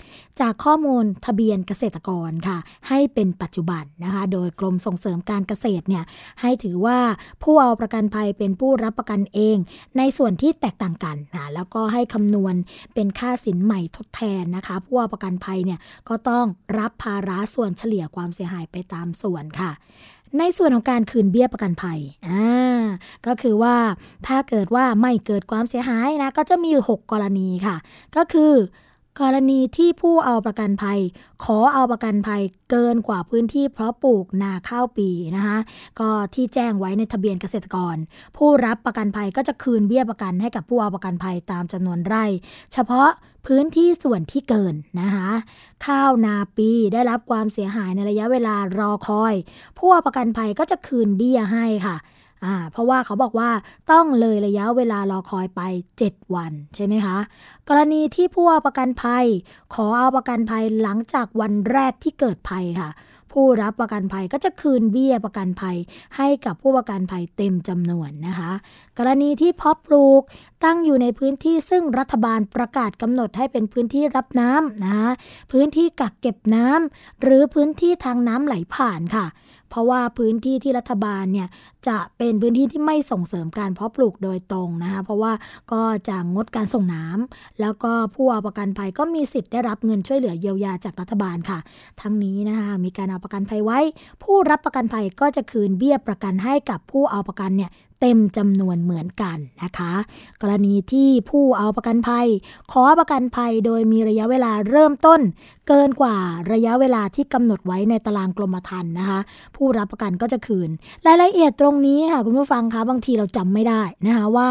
จากข้อมูลทะเบียนเกษตรกรค่ะให้เป็นปัจจุบันนะคะโดยกรมส่งเสริมการเกษตรเนี่ยให้ถือว่าผู้เอาประกันภัยเป็นผู้รับประกันเองในส่วนที่แตกต่างกันนะแล้วก็ให้คำนวณเป็นค่าสินใหม่ทดแทนนะคะผู้เอาประกันภัยเนี่ยก็ต้องรับภาระส่วนเฉลี่ยความเสียหายไปตามส่วนค่ะในส่วนของการคืนเบี้ยประกันภัยอ่าก็คือว่าถ้าเกิดว่าไม่เกิดความเสียหายนะก็จะมีอยู่หกกรณีค่ะก็คือกรณีที่ผู้เอาประกันภัยขอเอาประกันภัยเกินกว่าพื้นที่เพาะปลูกนาข้าวปีนะคะก็ที่แจ้งไว้ในทะเบียนเกษตรกรผู้รับประกันภัยก็จะคืนเบี้ยประกันให้กับผู้เอาประกันภัยตามจำนวนไร่เฉพาะพื้นที่ส่วนที่เกินนะคะข้าวนาปีได้รับความเสียหายในระยะเวลารอคอยผู้เอาประกันภัยก็จะคืนเบี้ยให้ค่ะอ่าเพราะว่าเขาบอกว่าต้องเลยระยะเวลารอคอยไปเจ็ดวันใช่ไหมคะกรณีที่ผู้เอาประกันภัยขอเอาประกันภัยหลังจากวันแรกที่เกิดภัยค่ะผู้รับประกันภัยก็จะคืนเบี้ยประกันภัยให้กับผู้ประกันภัยเต็มจำนวนนะคะกรณีที่เพาะปลูกตั้งอยู่ในพื้นที่ซึ่งรัฐบาลประกาศกำหนดให้เป็นพื้นที่รับน้ำนะคะพื้นที่กักเก็บน้ำหรือพื้นที่ทางน้ำไหลผ่านค่ะเพราะว่าพื้นที่ที่รัฐบาลเนี่ยจะเป็นพื้นที่ที่ไม่ส่งเสริมการเพาะปลูกโดยตรงนะคะเพราะว่าก็จะงดการส่งน้ำแล้วก็ผู้เอาประกันภัยก็มีสิทธิ์ได้รับเงินช่วยเหลือเยียวยาจากรัฐบาลค่ะทั้งนี้นะคะมีการเอาประกันภัยไว้ผู้รับประกันภัยก็จะคืนเบี้ยประกันให้กับผู้เอาประกันเนี่ยเต็มจำนวนเหมือนกันนะคะกรณีที่ผู้เอาประกันภัยขอประกันภัยโดยมีระยะเวลาเริ่มต้นเกินกว่าระยะเวลาที่กำหนดไว้ในตารางกรมธรรม์นะคะผู้รับประกันก็จะคืนรายละเอียดตรงนี้ค่ะคุณผู้ฟังคะบางทีเราจำไม่ได้นะคะว่า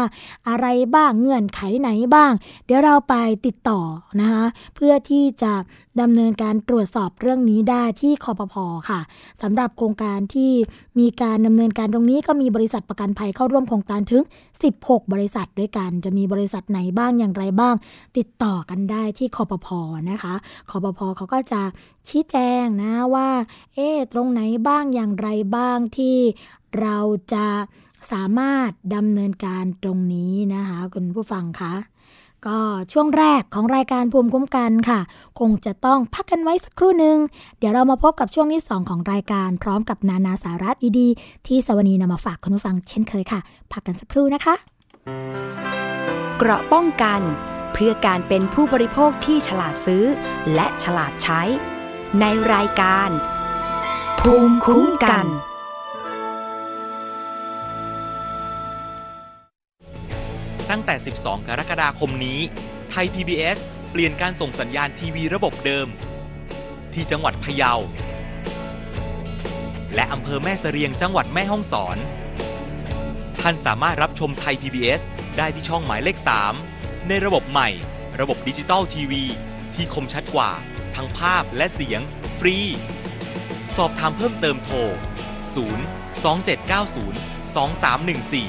อะไรบ้างเงื่อนไขไหนบ้างเดี๋ยวเราไปติดต่อนะคะเพื่อที่จะดำเนินการตรวจสอบเรื่องนี้ได้ที่คปภ.ค่ะสำหรับโครงการที่มีการดำเนินการตรงนี้ก็มีบริษัทประกันภัยเข้าร่วมโครงการถึงสิบหกบริษัทด้วยกันจะมีบริษัทไหนบ้างอย่างไรบ้างติดต่อกันได้ที่คปภ.นะคะคปภ.เขาก็จะชี้แจงนะว่าเอ๊ะตรงไหนบ้างอย่างไรบ้างที่เราจะสามารถดำเนินการตรงนี้นะคะคุณผู้ฟังคะก็ช่วงแรกของรายการภูมิคุ้มกันค่ะคงจะต้องพักกันไว้สักครู่นึงเดี๋ยวเรามาพบกับช่วงที่สองของรายการพร้อมกับนานาสาระดีๆที่สวนีนำมาฝากคุณผู้ฟังเช่นเคยค่ะพักกันสักครู่นะคะเกราะป้องกัน เพื่อการเป็นผู้บริโภคที่ฉลาดซื้อและฉลาดใช้ในรายการภูมิคุ้มกันตั้งแต่สิบสองกรกฎาคมนี้ไทย พี บี เอส เปลี่ยนการส่งสัญญาณทีวีระบบเดิมที่จังหวัดพะเยาและอำเภอแม่เสรียงจังหวัดแม่ฮ่องสอนท่านสามารถรับชมไทย พี บี เอส ได้ที่ช่องหมายเลขสามในระบบใหม่ระบบดิจิตอลทีวีที่คมชัดกว่าทั้งภาพและเสียงฟรีสอบถามเพิ่มเติมโทรศูนย์ สอง เจ็ด เก้า ศูนย์ สอง สาม หนึ่ง สี่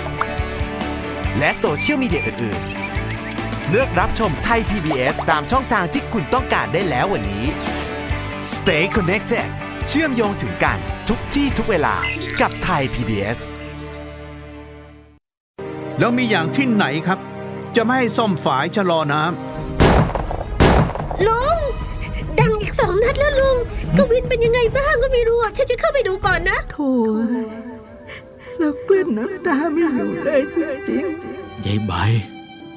และโซเชียลมีเดียอื่นๆเลือกรับชมไทย พี บี เอส ตามช่องทางที่คุณต้องการได้แล้ววันนี้ Stay Connected เชื่อมโยงถึงกันทุกที่ทุกเวลากับไทย พี บี เอส แล้วมีอย่างที่ไหนครับจะไม่ให้ซ่อมฝายชะลอน้ำลุงดังอีกสองนัดแล้วลุงกวินเป็นยังไงบ้างก็ไม่รู้ฉันจะเข้าไปดูก่อนนะโธ่แล้วกลืนน้ำตาไม่อยู่เลยจริงๆยายใบ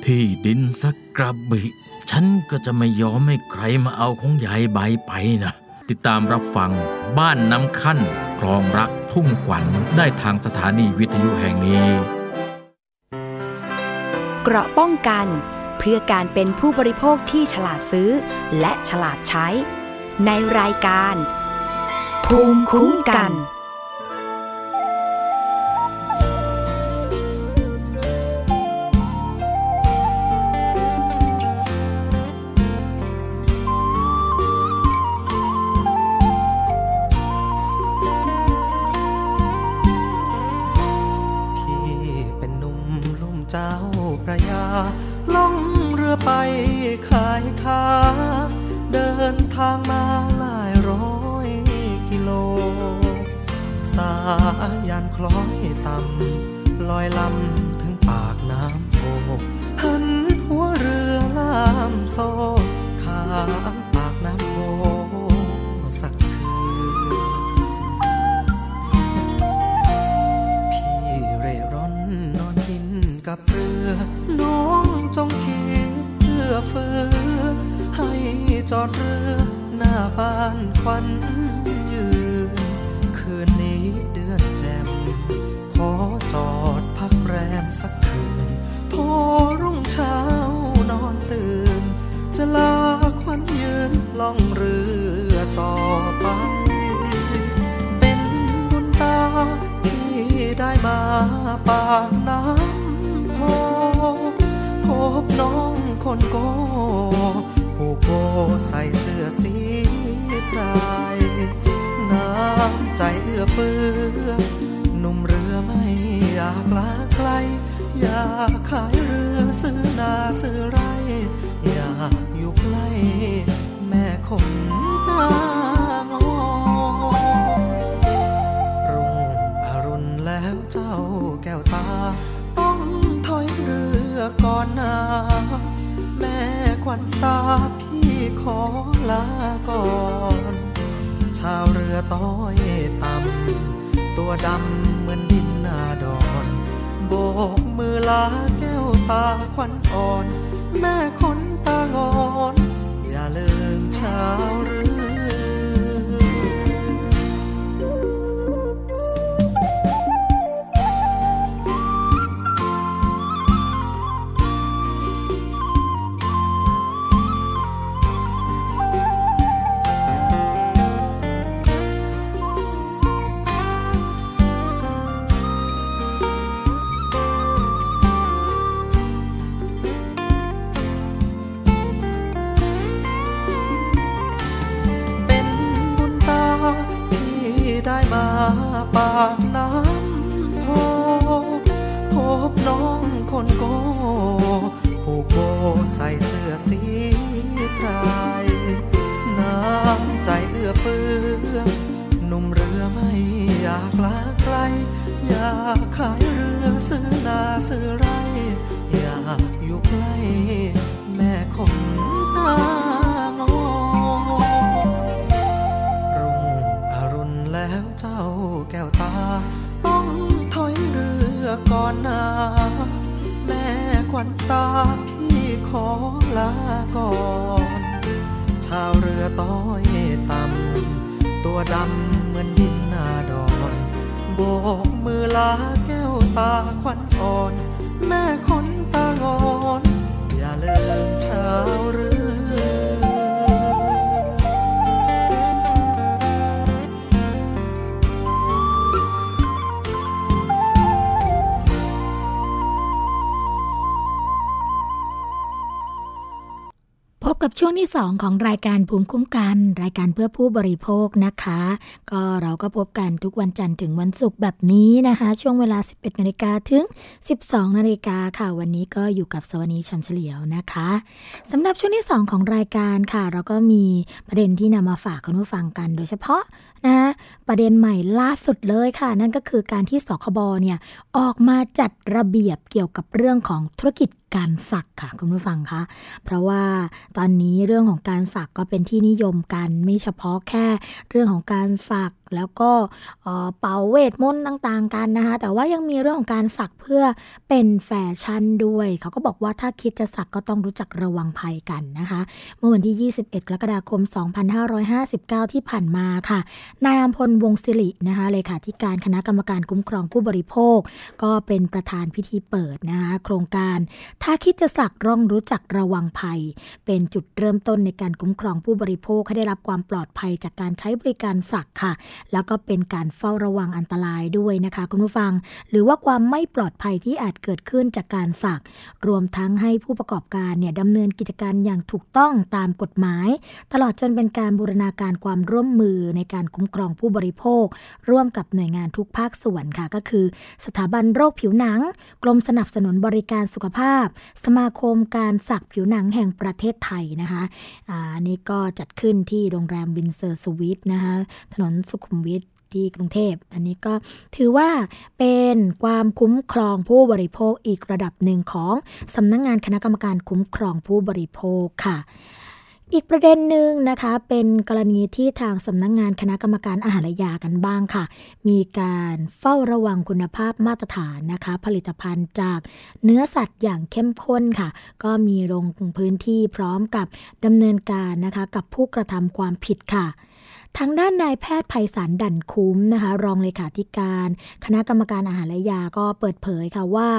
ที่ดินสักกระบิฉันก็จะไม่ยอมให้ใครมาเอาของยายใบไปนะติดตามรับฟังบ้านน้ำคั่นคลองรักทุ่งขวัญได้ทางสถานีวิทยุแห่งนี้เกราะป้องกันเพื่อการเป็นผู้บริโภคที่ฉลาดซื้อและฉลาดใช้ในรายการภูมิคุ้มกัน ใส่เสื้อสีพรายน้ำใจเอื้อเฟื้อหนุ่มเรือไม่อยากลาไกลอยากขายเรือซื้อนาซื้อไรอยากอยู่ใกล้แม่คนตามองรุ่งอรุณแล้วเจ้าแก้วตาต้องถอยเรือก่อนนาแม่ขวัญตาพี่ขอลาก่อนชาวเรือต้อยต่ำตัวดำเหมือนดินนาดอนโบกมือลาแก้วตาขวัญอ่อนแม่ขนตางอนอย่าลืมชาวเรือพบกับช่วงที่สองของรายการภูมิคุ้มกันรายการเพื่อผู้บริโภคนะคะก็เราก็พบกันทุกวันจันทร์ถึงวันศุกร์แบบนี้นะคะช่วงเวลา สิบเอ็ดนาฬิกา นถึง สิบสองนาฬิกา นค่ะวันนี้ก็อยู่กับสวนีชัมเฉลียวนะคะสำหรับช่วงที่สองของรายการค่ะเราก็มีประเด็นที่นำมาฝากคุณผู้ฟังกันโดยเฉพาะนะประเด็นใหม่ล่าสุดเลยค่ะนั่นก็คือการที่สคบเนี่ยออกมาจัดระเบียบเกี่ยวกับเรื่องของธุรกิจการสักค่ะคุณผู้ฟังคะเพราะว่าตอนนี้เรื่องของการสักก็เป็นที่นิยมกันไม่เฉพาะแค่เรื่องของการสักแล้วก็เป่าเวทมนต์ต่างๆกันนะคะแต่ว่ายังมีเรื่องของการสักเพื่อเป็นแฟชั่นด้วยเขาก็บอกว่าถ้าคิดจะสักก็ต้องรู้จักระวังภัยกันนะคะเมื่อวันที่ยี่สิบเอ็ดกรกฎาคมสองพันห้าร้อยห้าสิบเก้าที่ผ่านมาค่ะนายอำพลวงศิรินะคะเลขาธิการคณะกรรมการคุ้มครองผู้บริโภคก็เป็นประธานพิธีเปิดนะคะโครงการถ้าคิดจะสักต้องรู้จักระวังภัยเป็นจุดเริ่มต้นในการคุ้มครองผู้บริโภคให้ได้รับความปลอดภัยจากการใช้บริการสักค่ะแล้วก็เป็นการเฝ้าระวังอันตรายด้วยนะคะคุณผู้ฟังหรือว่าความไม่ปลอดภัยที่อาจเกิดขึ้นจากการสักรวมทั้งให้ผู้ประกอบการเนี่ยดำเนินกิจการอย่างถูกต้องตามกฎหมายตลอดจนเป็นการบูรณาการความร่วมมือในการคุ้มครองผู้บริโภคร่วมกับหน่วยงานทุกภาคส่วนค่ะก็คือสถาบันโรคผิวหนังกรมสนับสนุนบริการสุขภาพสมาคมการสักผิวหนังแห่งประเทศไทยนะคะอ่านี่ก็จัดขึ้นที่โรงแรมวินเซอร์สวีทนะคะถนนสุขุมวิทที่กรุงเทพอันนี้ก็ถือว่าเป็นความคุ้มครองผู้บริโภคอีกระดับหนึ่งของสำนักงานคณะกรรมการคุ้มครองผู้บริโภคค่ะอีกประเด็นหนึ่งนะคะเป็นกรณีที่ทางสำนักงานคณะกรรมการอาหารและยากันบ้างค่ะมีการเฝ้าระวังคุณภาพมาตรฐานนะคะผลิตภัณฑ์จากเนื้อสัตว์อย่างเข้มข้นค่ะก็มีลงพื้นที่พร้อมกับดำเนินการนะคะกับผู้กระทำความผิดค่ะทางด้านนายแพทย์ไพศาลดั่นคุ้มนะคะรองเลขาธิการคณะกรรมการอาหารและยาก็เปิดเผยค่ะว่า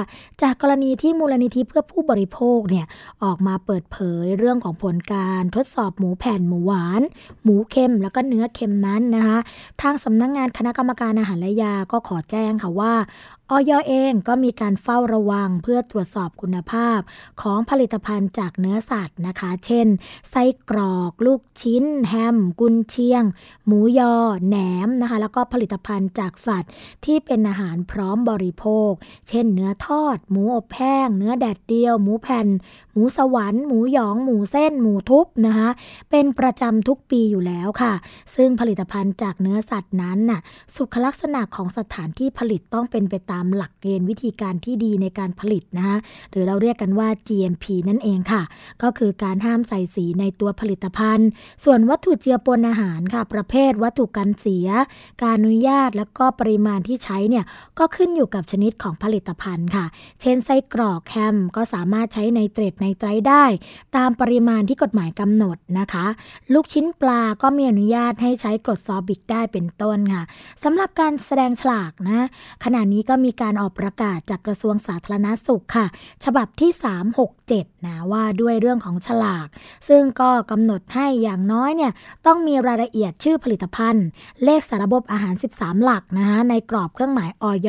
จากกรณีที่มูลนิธิเพื่อผู้บริโภคเนี่ยออกมาเปิดเผยเรื่องของผลการทดสอบหมูแผ่นหมูหวานหมูเค็มแล้วก็เนื้อเค็มนั้นนะคะทางสำนักงานคณะกรรมการอาหารและยาก็ขอแจ้งค่ะว่าออยเองก็มีการเฝ้าระวังเพื่อตรวจสอบคุณภาพของผลิตภัณฑ์จากเนื้อสัตว์นะคะเช่นไส้กรอกลูกชิ้นแฮมกุนเชียงหมูยอแหนมนะคะแล้วก็ผลิตภัณฑ์จากสัตว์ที่เป็นอาหารพร้อมบริโภคเช่นเนื้อทอดหมูอบแห้งเนื้อแดดเดียวหมูแผ่นหมูสวรรค์หมูหยองหมูเส้นหมูทุบนะคะเป็นประจำทุกปีอยู่แล้วค่ะซึ่งผลิตภัณฑ์จากเนื้อสัตว์นั้นน่ะสุขลักษณะของสถานที่ผลิตต้องเป็นไปตามตามหลักเกณฑ์วิธีการที่ดีในการผลิตนะคะหรือเราเรียกกันว่า จี เอ็ม พี นั่นเองค่ะก็คือการห้ามใส่สีในตัวผลิตภัณฑ์ส่วนวัตถุเจือปนอาหารค่ะประเภทวัตถุกันเสียการอนุญาตและก็ปริมาณที่ใช้เนี่ยก็ขึ้นอยู่กับชนิดของผลิตภัณฑ์ค่ะเช่นไส้กรอกแฮมก็สามารถใช้ไนเตรตไนไตรได้ตามปริมาณที่กฎหมายกำหนดนะคะลูกชิ้นปลาก็มีอนุญาตให้ใช้กรดซอบิกได้เป็นต้นค่ะสำหรับการแสดงฉลากนะขณะนี้ก็มีการออกประกาศจากกระทรวงสาธารณสุขค่ะฉบับที่สามร้อยหกสิบเจ็ดนะว่าด้วยเรื่องของฉลากซึ่งก็กำหนดให้อย่างน้อยเนี่ยต้องมีรายละเอียดชื่อผลิตภัณฑ์เลขสารบบอาหารสิบสามหลักนะคะในกรอบเครื่องหมายอย.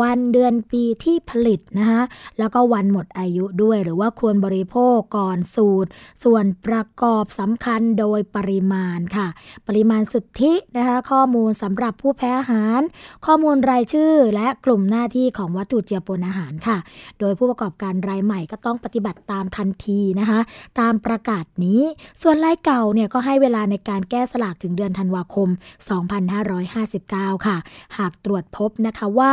วันเดือนปีที่ผลิตนะคะแล้วก็วันหมดอายุด้วยหรือว่าควรบริโภคก่อนสูตรส่วนประกอบสำคัญโดยปริมาณค่ะปริมาณสุทธินะคะข้อมูลสำหรับผู้แพ้อาหารข้อมูลรายชื่อและก ลุมหน้าที่ของวัตถุเจือปนอาหารค่ะโดยผู้ประกอบการรายใหม่ก็ต้องปฏิบัติตามทันทีนะคะตามประกาศนี้ส่วนรายเก่าเนี่ยก็ให้เวลาในการแก้สลากถึงเดือนธันวาคมสองพันห้าร้อยห้าสิบเก้าค่ะหากตรวจพบนะคะว่า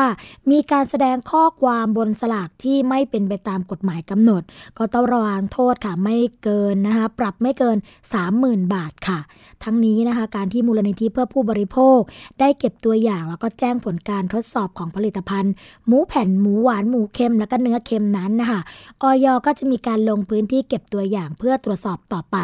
มีการแสดงข้อความบนสลากที่ไม่เป็นไปตามกฎหมายกำหนดก็ต้องระวางโทษค่ะไม่เกินนะคะปรับไม่เกิน สามหมื่นบาทค่ะทั้งนี้นะคะการที่มูลนิธิเพื่อผู้บริโภคได้เก็บตัวอย่างแล้วก็แจ้งผลการทดสอบของผลิตภัณฑ์หมูแผ่นหมูหวานหมูเค็มแล้วก็เนื้อเค็มนั้นนะคะอย.ก็จะมีการลงพื้นที่เก็บตัวอย่างเพื่อตรวจสอบต่อไป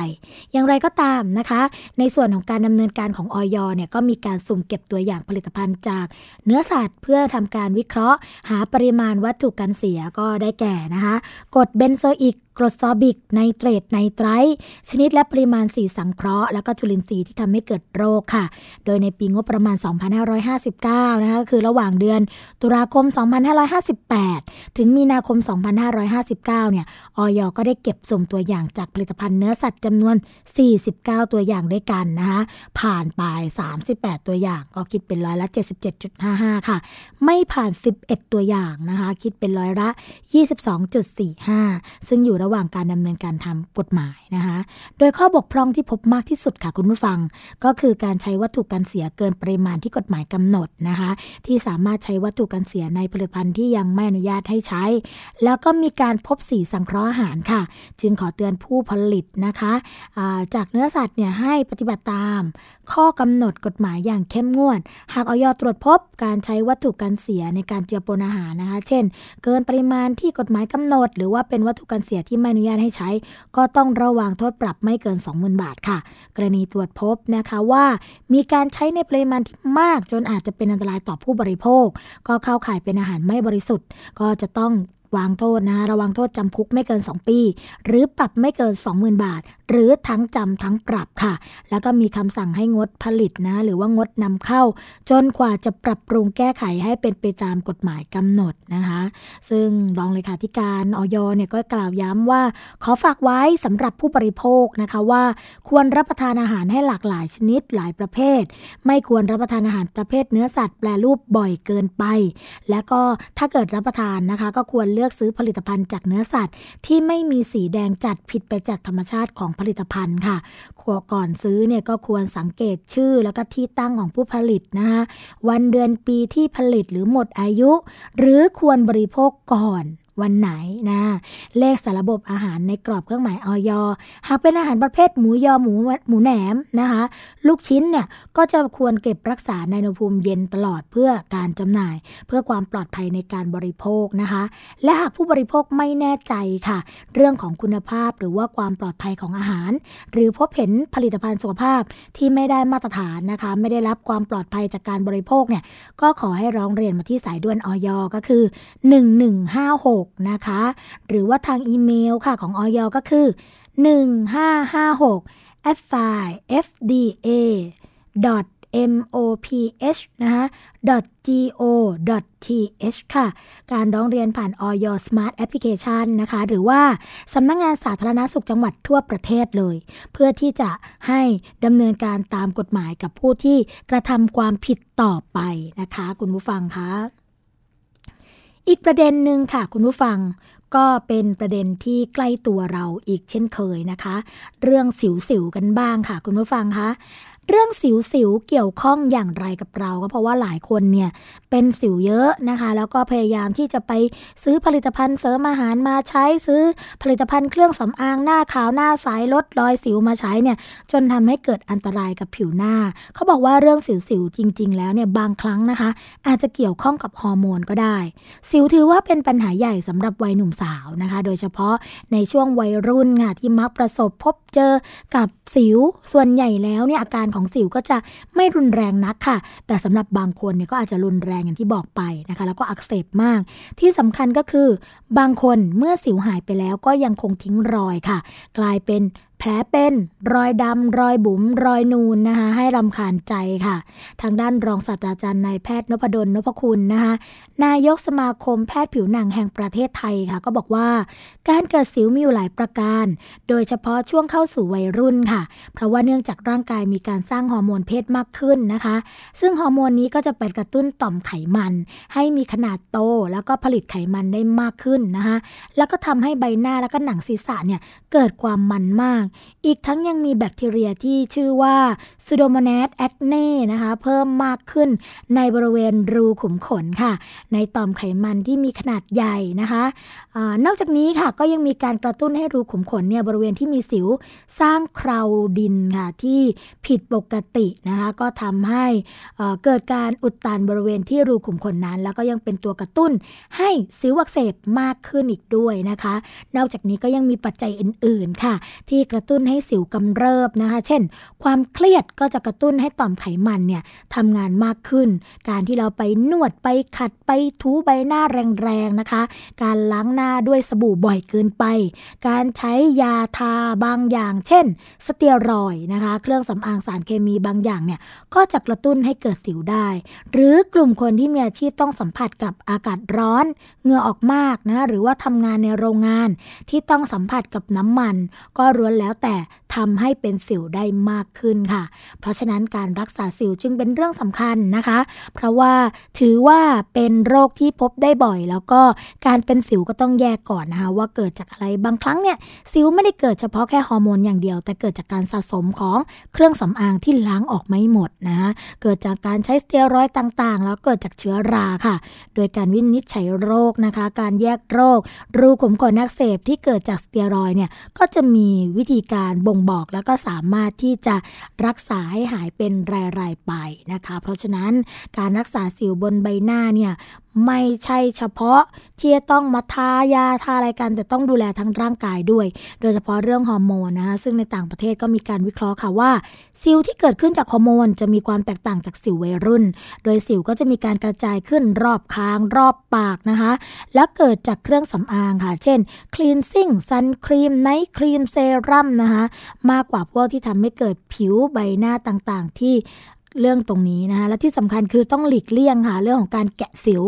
อย่างไรก็ตามนะคะในส่วนของการดำเนินการของอย.เนี่ยก็มีการสุ่มเก็บตัวอย่างผลิตภัณฑ์จากเนื้อสัตว์เพื่อทำการวิเคราะห์หาปริมาณวัตถุกันเสียก็ได้แก่นะคะกรดเบนโซอิกกรดซอบิกไนเตรตไนไตรท์ชนิดและปริมาณสีสังเคราะห์แล้วก็จุลินทรีย์ที่ทำให้เกิดโรคค่ะโดยในปีงบประมาณสองพันห้าร้อยห้าสิบเก้านะคะคือระหว่างเดือนตุลาคมสองพันห้าร้อยห้าสิบแปดถึงมีนาคมสองพันห้าร้อยห้าสิบเก้าเนี่ยอย.ก็ได้เก็บสุ่มตัวอย่างจากผลิตภัณฑ์เนื้อสัตว์จำนวนสี่สิบเก้าตัวอย่างด้วยกันนะคะผ่านไปสามสิบแปดตัวอย่างก็คิดเป็นร้อยละ เจ็ดสิบเจ็ดจุดห้าห้า ค่ะไม่ผ่านสิบเอ็ดตัวอย่างนะคะคิดเป็นร้อยละ ยี่สิบสองจุดสี่ห้า ซึ่งอยู่ระหว่างการดำเนินการทำกฎหมายนะคะโดยข้อบกพร่องที่พบมากที่สุดค่ะคุณผู้ฟังก็คือการใช้วัตถุกันเสียเกินปริมาณที่กฎหมายกำหนดนะคะที่สามารถใช้วัตถุกันเสียในผลิตภัณฑ์ที่ยังไม่อนุญาตให้ใช้แล้วก็มีการพบสีสังเคราะห์อาหารค่ะจึงขอเตือนผู้ผลิตนะคะจากเนื้อสัตว์เนี่ยให้ปฏิบัติตามข้อกำหนดกฎหมายอย่างเข้มงวดหากอย.ตรวจพบการใช้วัตถุกันเสียในการเจือปนอาหารนะคะเช่นเกินปริมาณที่กฎหมายกำหนดหรือว่าเป็นวัตถุกันเสียที่ไม่อนุญาตให้ใช้ก็ต้องระวังโทษปรับไม่เกิน สองหมื่นบาทค่ะกรณีตรวจพบนะคะว่ามีการใช้ในปริมาณที่มากจนอาจจะเป็นอันตรายต่อผู้บริโภคก็เข้าข่ายเป็นอาหารไม่บริสุทธิ์ก็จะต้องวางโทษนะระวังโทษจำคุกไม่เกินสองปีหรือปรับไม่เกิน สองหมื่นบาทหรือทั้งจำทั้งปรับค่ะแล้วก็มีคำสั่งให้งดผลิตนะหรือว่างดนำเข้าจนกว่าจะปรับปรุงแก้ไขให้เป็นไปตามกฎหมายกำหนดนะคะซึ่งรองเลขาธิการอย.เนี่ยก็กล่าวย้ำว่าขอฝากไว้สำหรับผู้บริโภคนะคะว่าควรรับประทานอาหารให้หลากหลายชนิดหลายประเภทไม่ควรรับประทานอาหารประเภทเนื้อสัตว์แปรรูปบ่อยเกินไปและก็ถ้าเกิดรับประทานนะคะก็ควรเลือกซื้อผลิตภัณฑ์จากเนื้อสัตว์ที่ไม่มีสีแดงจัดผิดไปจากธรรมชาติของผลิตภัณฑ์ค่ะก่อนซื้อเนี่ยก็ควรสังเกตชื่อแล้วก็ที่ตั้งของผู้ผลิตนะคะวันเดือนปีที่ผลิตหรือหมดอายุหรือควรบริโภคก่อนวันไหนนะเลขสารบบอาหารในกรอบเครื่องหมายอย.หากเป็นอาหารประเภทหมูยอหมูหมูแหนมนะคะลูกชิ้นเนี่ยก็จะควรเก็บรักษาในอุณหภูมิเย็นตลอดเพื่อการจำหน่ายเพื่อความปลอดภัยในการบริโภคนะคะและหากผู้บริโภคไม่แน่ใจค่ะเรื่องของคุณภาพหรือว่าความปลอดภัยของอาหารหรือพบเห็นผลิตภัณฑ์สุขภาพที่ไม่ได้มาตรฐานนะคะไม่ได้รับความปลอดภัยจากการบริโภคเนี่ยก็ขอให้ร้องเรียนมาที่สายด่วนอย.ก็คือหนึ่งหนึ่งห้าหกนะคะหรือว่าทางอีเมลค่ะของอย.ก็คือ หนึ่งห้าห้าหก แอท เอฟ ดี เอ ดอท เอ็ม โอ พี เอช นะคะ.go.th ค่ะการร้องเรียนผ่านอย.สมาร์ทแอปพลิเคชันนะคะหรือว่าสำนักงานสาธารณสุขจังหวัดทั่วประเทศเลยเพื่อที่จะให้ดำเนินการตามกฎหมายกับผู้ที่กระทำความผิดต่อไปนะคะคุณผู้ฟังคะอีกประเด็นหนึ่งค่ะคุณผู้ฟังก็เป็นประเด็นที่ใกล้ตัวเราอีกเช่นเคยนะคะเรื่องสิวๆกันบ้างค่ะคุณผู้ฟังคะเรื่องสิวๆเกี่ยวข้องอย่างไรกับเราก็เพราะว่าหลายคนเนี่ยเป็นสิวเยอะนะคะแล้วก็พยายามที่จะไปซื้อผลิตภัณฑ์เสริมอาหารมาใช้ซื้อผลิตภัณฑ์เครื่องสำอางหน้าขาวหน้าใสลดรอยสิวมาใช้เนี่ยจนทำให้เกิดอันตรายกับผิวหน้าเขาบอกว่าเรื่องสิวๆจริงๆแล้วเนี่ยบางครั้งนะคะอาจจะเกี่ยวข้องกับฮอร์โมนก็ได้สิวถือว่าเป็นปัญหาใหญ่สำหรับวัยหนุ่มสาวนะคะโดยเฉพาะในช่วงวัยรุ่นค่ะที่มักประสบพบเจอกับสิวส่วนใหญ่แล้วเนี่ยอาการของสิวก็จะไม่รุนแรงนักค่ะแต่สำหรับบางคนเนี่ยก็อาจจะรุนแรงอย่างที่บอกไปนะคะแล้วก็อักเสบมากที่สำคัญก็คือบางคนเมื่อสิวหายไปแล้วก็ยังคงทิ้งรอยค่ะกลายเป็น แผลเป็นรอยดำรอยบุ๋มรอยนูนนะคะให้รำคาญใจค่ะทางด้านรองศาสตราจารย์นายแพทย์นพดลนพคุณนะคะนายกสมาคมแพทย์ผิวหนังแห่งประเทศไทยค่ะก็บอกว่าการเกิดสิวมีอยู่หลายประการโดยเฉพาะช่วงเข้าสู่วัยรุ่นค่ะเพราะว่าเนื่องจากร่างกายมีการสร้างฮอร์โมนเพศมากขึ้นนะคะซึ่งฮอร์โมนนี้ก็จะไปกระตุ้นต่อมไขมันให้มีขนาดโตแล้วก็ผลิตไขมันได้มากขึ้นนะคะแล้วก็ทำให้ใบหน้าแล้วก็หนังศีรษะเนี่ยเกิดความมันมากอีกทั้งยังมีแบคทีเรียที่ชื่อว่า Pseudomonas acne นะคะเพิ่มมากขึ้นในบริเวณรูขุมขนค่ะในต่อมไขมันที่มีขนาดใหญ่นะคะนอกจากนี้ค่ะก็ยังมีการกระตุ้นให้รูขุมขนเนี่ยบริเวณที่มีสิวสร้างเคราดินค่ะที่ผิดปกตินะคะก็ทำให้เกิดการอุดตันบริเวณที่รูขุมขนนั้นแล้วก็ยังเป็นตัวกระตุ้นให้สิวอักเสบมากขึ้นอีกด้วยนะคะนอกจากนี้ก็ยังมีปัจจัยอื่นๆค่ะที่กระตุ้นให้สิวกำเริบนะคะเช่นความเครียดก็จะกระตุ้นให้ต่อมไขมันเนี่ยทำงานมากขึ้นการที่เราไปนวดไปขัดไปถูใบหน้าแรงๆนะคะการล้างหน้าด้วยสบู่บ่อยเกินไปการใช้ยาทาบางอย่างเช่นสเตียรอยด์นะคะเครื่องสำอางสารเคมีบางอย่างเนี่ยก็จะกระตุ้นให้เกิดสิวได้หรือกลุ่มคนที่มีอาชีพต้องสัมผัสกับอากาศร้อนเหงื่อออกมากนะหรือว่าทำงานในโรงงานที่ต้องสัมผัสกับน้ำมันก็ล้วนแล้วแต่ทำให้เป็นสิวได้มากขึ้นค่ะเพราะฉะนั้นการรักษาสิวจึงเป็นเรื่องสำคัญนะคะเพราะว่าถือว่าเป็นโรคที่พบได้บ่อยแล้วก็การเป็นสิวก็ต้องแยกก่อนนะคะว่าเกิดจากอะไรบางครั้งเนี่ยสิวไม่ได้เกิดเฉพาะแค่ฮอร์โมนอย่างเดียวแต่เกิดจากการสะสมของเครื่องสำอางที่ล้างออกไม่หมดนะคะเกิดจากการใช้สเตียรอยด์ต่างๆแล้วเกิดจากเชื้อราค่ะโดยการวินิจฉัยโรคนะคะการแยกโรครูขุมขนอักเสบที่เกิดจากสเตียรอยด์เนี่ยก็จะมีวิธีการบ่งบอกแล้วก็สามารถที่จะรักษาให้หายเป็นรายๆไปนะคะเพราะฉะนั้นการรักษาสิวบนใบหน้าเนี่ยไม่ใช่เฉพาะที่จะต้องมาทายาทาอะไรกันแต่ต้องดูแลทั้งร่างกายด้วยโดยเฉพาะเรื่องฮอร์โมนนะคะซึ่งในต่างประเทศก็มีการวิเคราะห์ค่ะว่าสิวที่เกิดขึ้นจากฮอร์โมนจะมีความแตกต่างจากสิววัยรุ่นโดยสิวก็จะมีการกระจายขึ้นรอบคางรอบปากนะคะและเกิดจากเครื่องสำอางค่ะเช่น cleansing sun cream night cream serum นะคะมากกว่าพวกที่ทำให้เกิดผิวใบหน้าต่างๆที่เรื่องตรงนี้นะคะและที่สำคัญคือต้องหลีกเลี่ยงค่ะเรื่องของการแกะสิว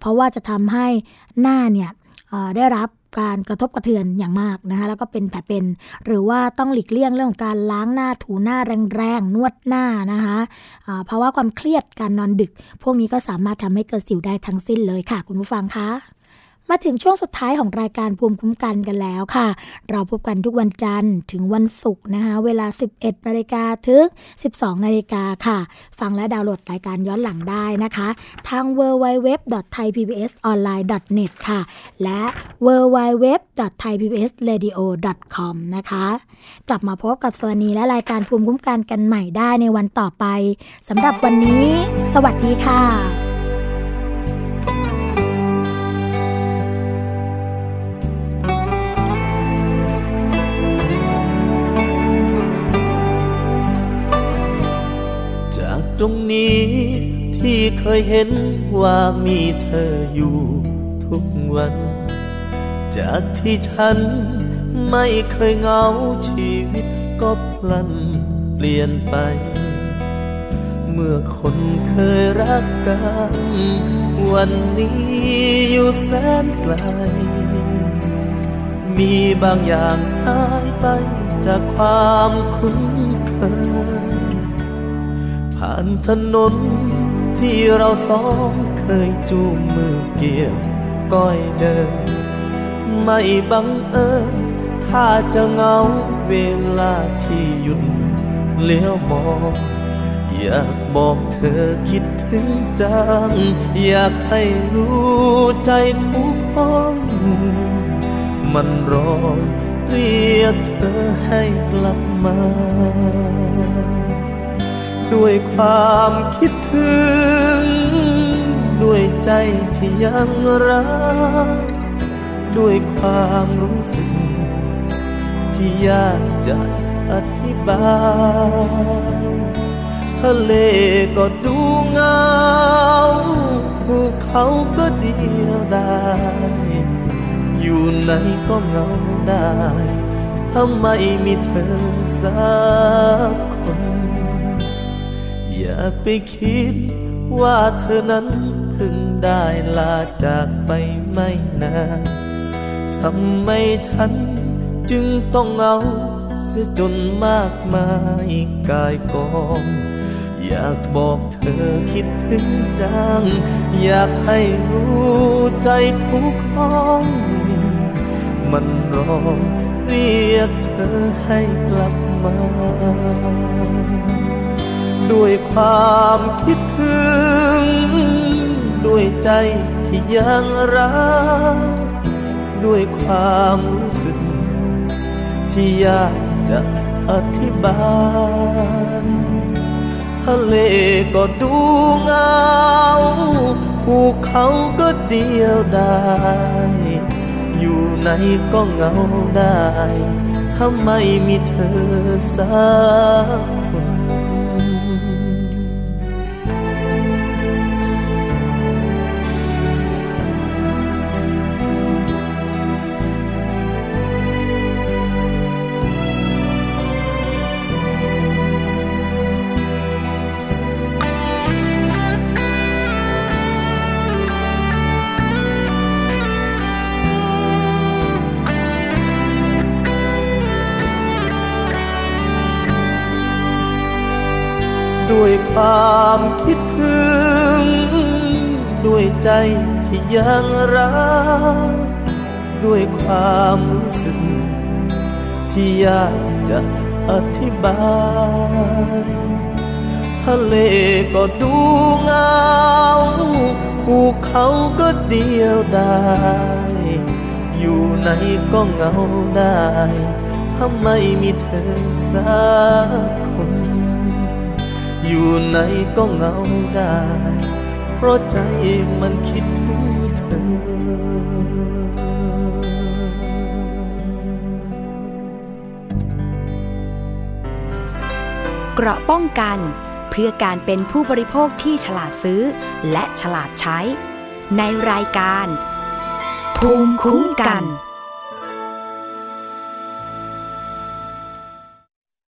เพราะว่าจะทำให้หน้าเนี่ยได้รับการกระทบกระเทือนอย่างมากนะคะแล้วก็เป็นแผลเป็นหรือว่าต้องหลีกเลี่ยงเรื่องของการล้างหน้าถูหน้าแรงๆนวดหน้านะคะเพราะว่าความเครียดการนอนดึกพวกนี้ก็สามารถทำให้เกิดสิวได้ทั้งสิ้นเลยค่ะคุณผู้ฟังคะมาถึงช่วงสุดท้ายของรายการภูมิคุ้มกันกันแล้วค่ะเราพบกันทุกวันจันทร์ถึงวันศุกร์นะคะเวลา สิบเอ็ดนาฬิกา นถึง สิบสองนาฬิกา นค่ะฟังและดาวน์โหลดรายการย้อนหลังได้นะคะทาง ดับเบิลยู ดับเบิลยู ดับเบิลยู ดอท ไทย พี บี เอส ออนไลน์ ดอท เน็ต ค่ะและ ดับเบิลยู ดับเบิลยู ดับเบิลยู ดอท ไทย พี บี เอส เรดิโอ ดอท คอม นะคะกลับมาพบกับสวนีและรายการภูมิคุ้มกันกันใหม่ได้ในวันต่อไปสำหรับวันนี้สวัสดีค่ะตรงนี้ที่เคยเห็นว่ามีเธออยู่ทุกวันจากที่ฉันไม่เคยเหงาชีวิตก็พลันเปลี่ยนไปเมื่อคนเคยรักกันวันนี้อยู่แสนไกลมีบางอย่างหายไปจากความคุ้นเคยผ่านถนนที่เราสองเคยจูงมือเกี่ยวก้อยเดินไม่บังเอิญถ้าจะเหงาเวลาที่หยุดเลี้ยวมองอยากบอกเธอคิดถึงจังอยากให้รู้ใจทุกห้องมันรอเรียกเธอให้กลับมาด้วยความคิดถึงด้วยใจที่ยังรักด้วยความรู้สึกที่ยากจะอธิบายทะเลก็ดูเงาภูเขาก็เดียวดายอยู่ไหนก็เหงาได้ ทำไมมีเธอสักคนอย่าไปคิดว่าเธอนั้นเพิ่งได้ลาจากไปไม่นานทำไมฉันจึงต้องเอาเสียจนมากมายกายกองอยากบอกเธอคิดถึงจังอยากให้รู้ใจทุกห้องมันร้องเรียกเธอให้กลับมาด้วยความคิดถึงด้วยใจที่ยังรักด้วยความรู้สึกที่อยากจะอธิบายทะเลก็ดูเงาภูเขาก็เดียวดายอยู่ไหนก็เหงาได้ทำไมมีเธอสักคนด้วยความคิดถึงด้วยใจที่ยังรักด้วยความรู้สึกที่อยากจะอธิบายทะเลก็ดูเงาภูเขาก็เดียวดายอยู่ไหนก็เหงาได้ทำไมมีเธอสักคนอยู่ไหนก็เหงาได้เพราะใจมันคิดถึงเธอเกราะป้องกันเพื่อการเป็นผู้บริโภคที่ฉลาดซื้อและฉลาดใช้ในรายการภูมิคุ้มกัน